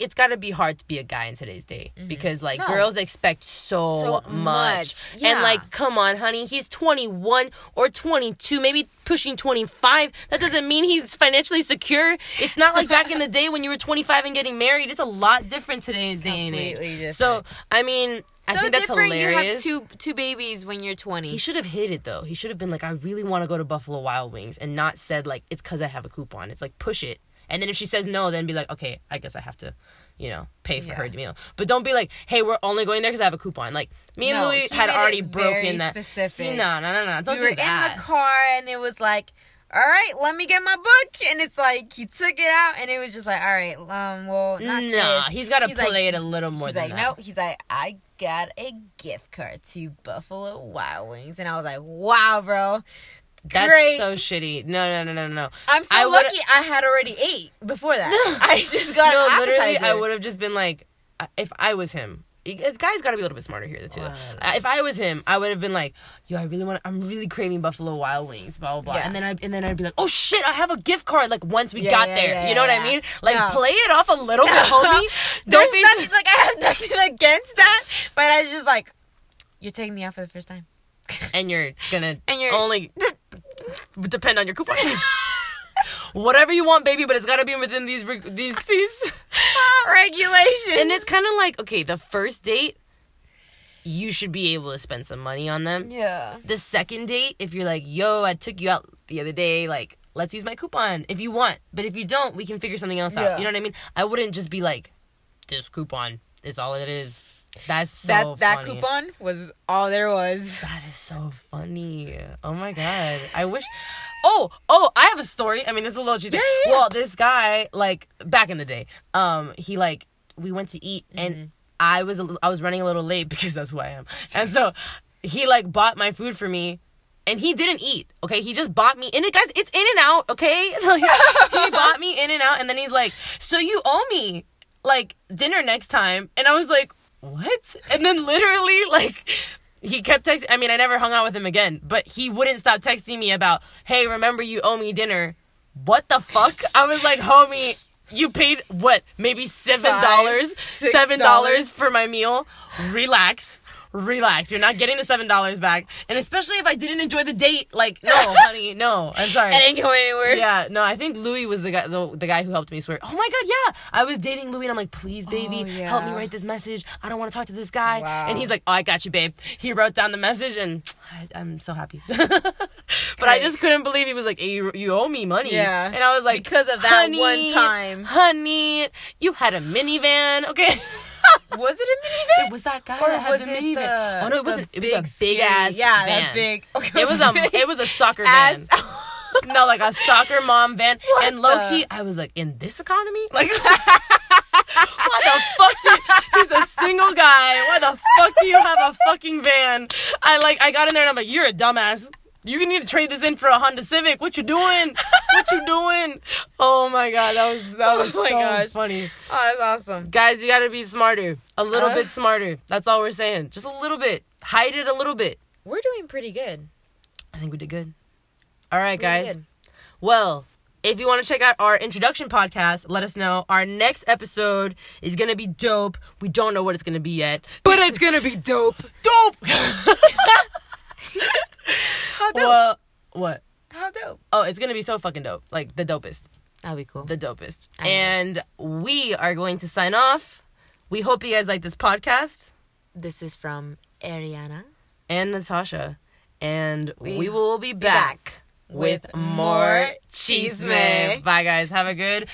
it's got to be hard to be a guy in today's day, mm-hmm, because, like, girls expect so much. Yeah. And, like, come on, honey, he's 21 or 22, maybe pushing 25. That doesn't mean he's financially secure. It's not like back in the day when you were 25 and getting married. It's a lot different today's day and age. Completely different. So, I mean, I think that's hilarious. You have two babies when you're 20. He should have hid it, though. He should have been like, I really want to go to Buffalo Wild Wings, and not said, like, it's because I have a coupon. It's like, push it. And then if she says no, then be like, okay, I guess I have to, pay for her meal. But don't be like, hey, we're only going there because I have a coupon. Like, me and Louis had already broken that. Specific. See, no. Don't do that. We were in the car, and it was like, all right, let me get my book. And it's like, he took it out, and it was just like, all right, well, not this. Nah, he's got to play it a little more than that. He's like, no, he's like, I got a gift card to Buffalo Wild Wings. And I was like, wow, bro. That's great. So shitty. No. I'm so lucky I had already ate before that. No. I just got an appetizer. No, literally, I would have just been like, if I was him. Guys got to be a little bit smarter here, too. Wow. If I was him, I would have been like, I'm really craving Buffalo Wild Wings, blah, blah, blah. Yeah. And then I'd be like, oh, shit, I have a gift card, like, once we got there. You know what I mean? Like, play it off a little bit, homie. Don't be nothing, like, I have nothing against that, but I was just like, you're taking me out for the first time. And you're going to only... depend on your coupon. Whatever you want, baby, but it's gotta be within these regulations. And it's kind of like, okay, the first date, you should be able to spend some money on them. Yeah. The second date, if you're like, yo, I took you out the other day, like, let's use my coupon if you want, but if you don't, we can figure something else out. You know what I mean? I wouldn't just be like, this coupon is all it is. That's so that funny. That coupon was all there was. That is so funny. Oh, my God. I wish... Oh, I have a story. I mean, this is a little cheesy. Yeah. Well, this guy, like, back in the day, he, like, we went to eat, and I was running a little late because that's who I am. And so he, like, bought my food for me, and he didn't eat, okay? He just bought me... And, guys, it's In-N-Out, okay? Like, he bought me In-N-Out, and then he's like, so you owe me, like, dinner next time. And I was like... what? And then literally, like, He kept texting. I mean, I never hung out with him again, but he wouldn't stop texting me about, hey, remember you owe me dinner. What the fuck? I was like, homie, you paid, what, maybe $7? $7 for my meal? Relax. You're not getting the $7 back. And especially if I didn't enjoy the date. Like, no, honey, no. I'm sorry. It ain't going anywhere. Yeah, no, I think Louis was the guy who helped me swear. Oh, my God, yeah. I was dating Louis, and I'm like, please, baby, help me write this message. I don't want to talk to this guy. Wow. And he's like, oh, I got you, babe. He wrote down the message, and I'm so happy. But I just couldn't believe he was like, hey, you owe me money. Yeah. And I was like, because of that one time. Honey, you had a minivan, okay? Was it a minivan? It was that guy. Or that was it minivan. Oh no, it wasn't. It was a big ass. Yeah, that big. Okay, it was a soccer van. No, like a soccer mom van. What and low key, I was like, in this economy, like, what the fuck? He's a single guy. Why the fuck do you have a fucking van? I got in there and I'm like, you're a dumbass. You need to trade this in for a Honda Civic. What you doing? Oh, my God. That was so funny. Oh, that's awesome. Guys, you got to be smarter. A little bit smarter. That's all we're saying. Just a little bit. Hide it a little bit. We're doing pretty good. I think we did good. All right, guys. Well, if you want to check out our introduction podcast, let us know. Our next episode is going to be dope. We don't know what it's going to be yet. But it's going to be dope. Dope! How dope? Well, what? How dope? Oh, it's going to be so fucking dope. Like, the dopest. That'll be cool. The dopest. And we are going to sign off. We hope you guys like this podcast. This is from Ariana. And Natasha. And we will be back with more chisme. Bye, guys. Have a good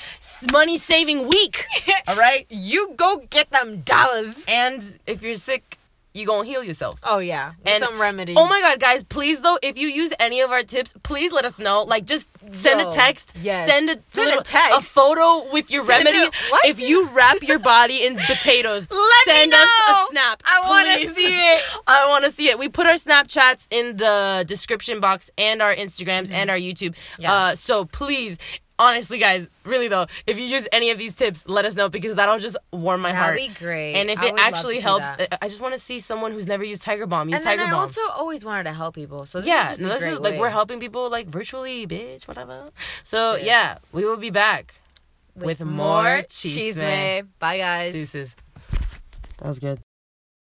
money-saving week. All right? You go get them dollars. And if you're sick, you gonna heal yourself. Oh, yeah. And some remedies. Oh, my God, guys. Please, though, if you use any of our tips, please let us know. Like, just send a text. Yes. Send a photo with your remedy. What? If you wrap your body in potatoes, send us a snap. I want to see it. I want to see it. We put our Snapchats in the description box and our Instagrams and our YouTube. Yeah. So, please, honestly, guys, really, though, if you use any of these tips, let us know, because that'll just warm my heart. That'd be great. And if it actually helps, I just want to see someone who's never used Tiger Balm use Tiger Balm. And I also always wanted to help people, so this is just a great way. Like, we're helping people, like, virtually, bitch, whatever. So, yeah, we will be back with more chisme. Bye, guys. Deuces. That was good.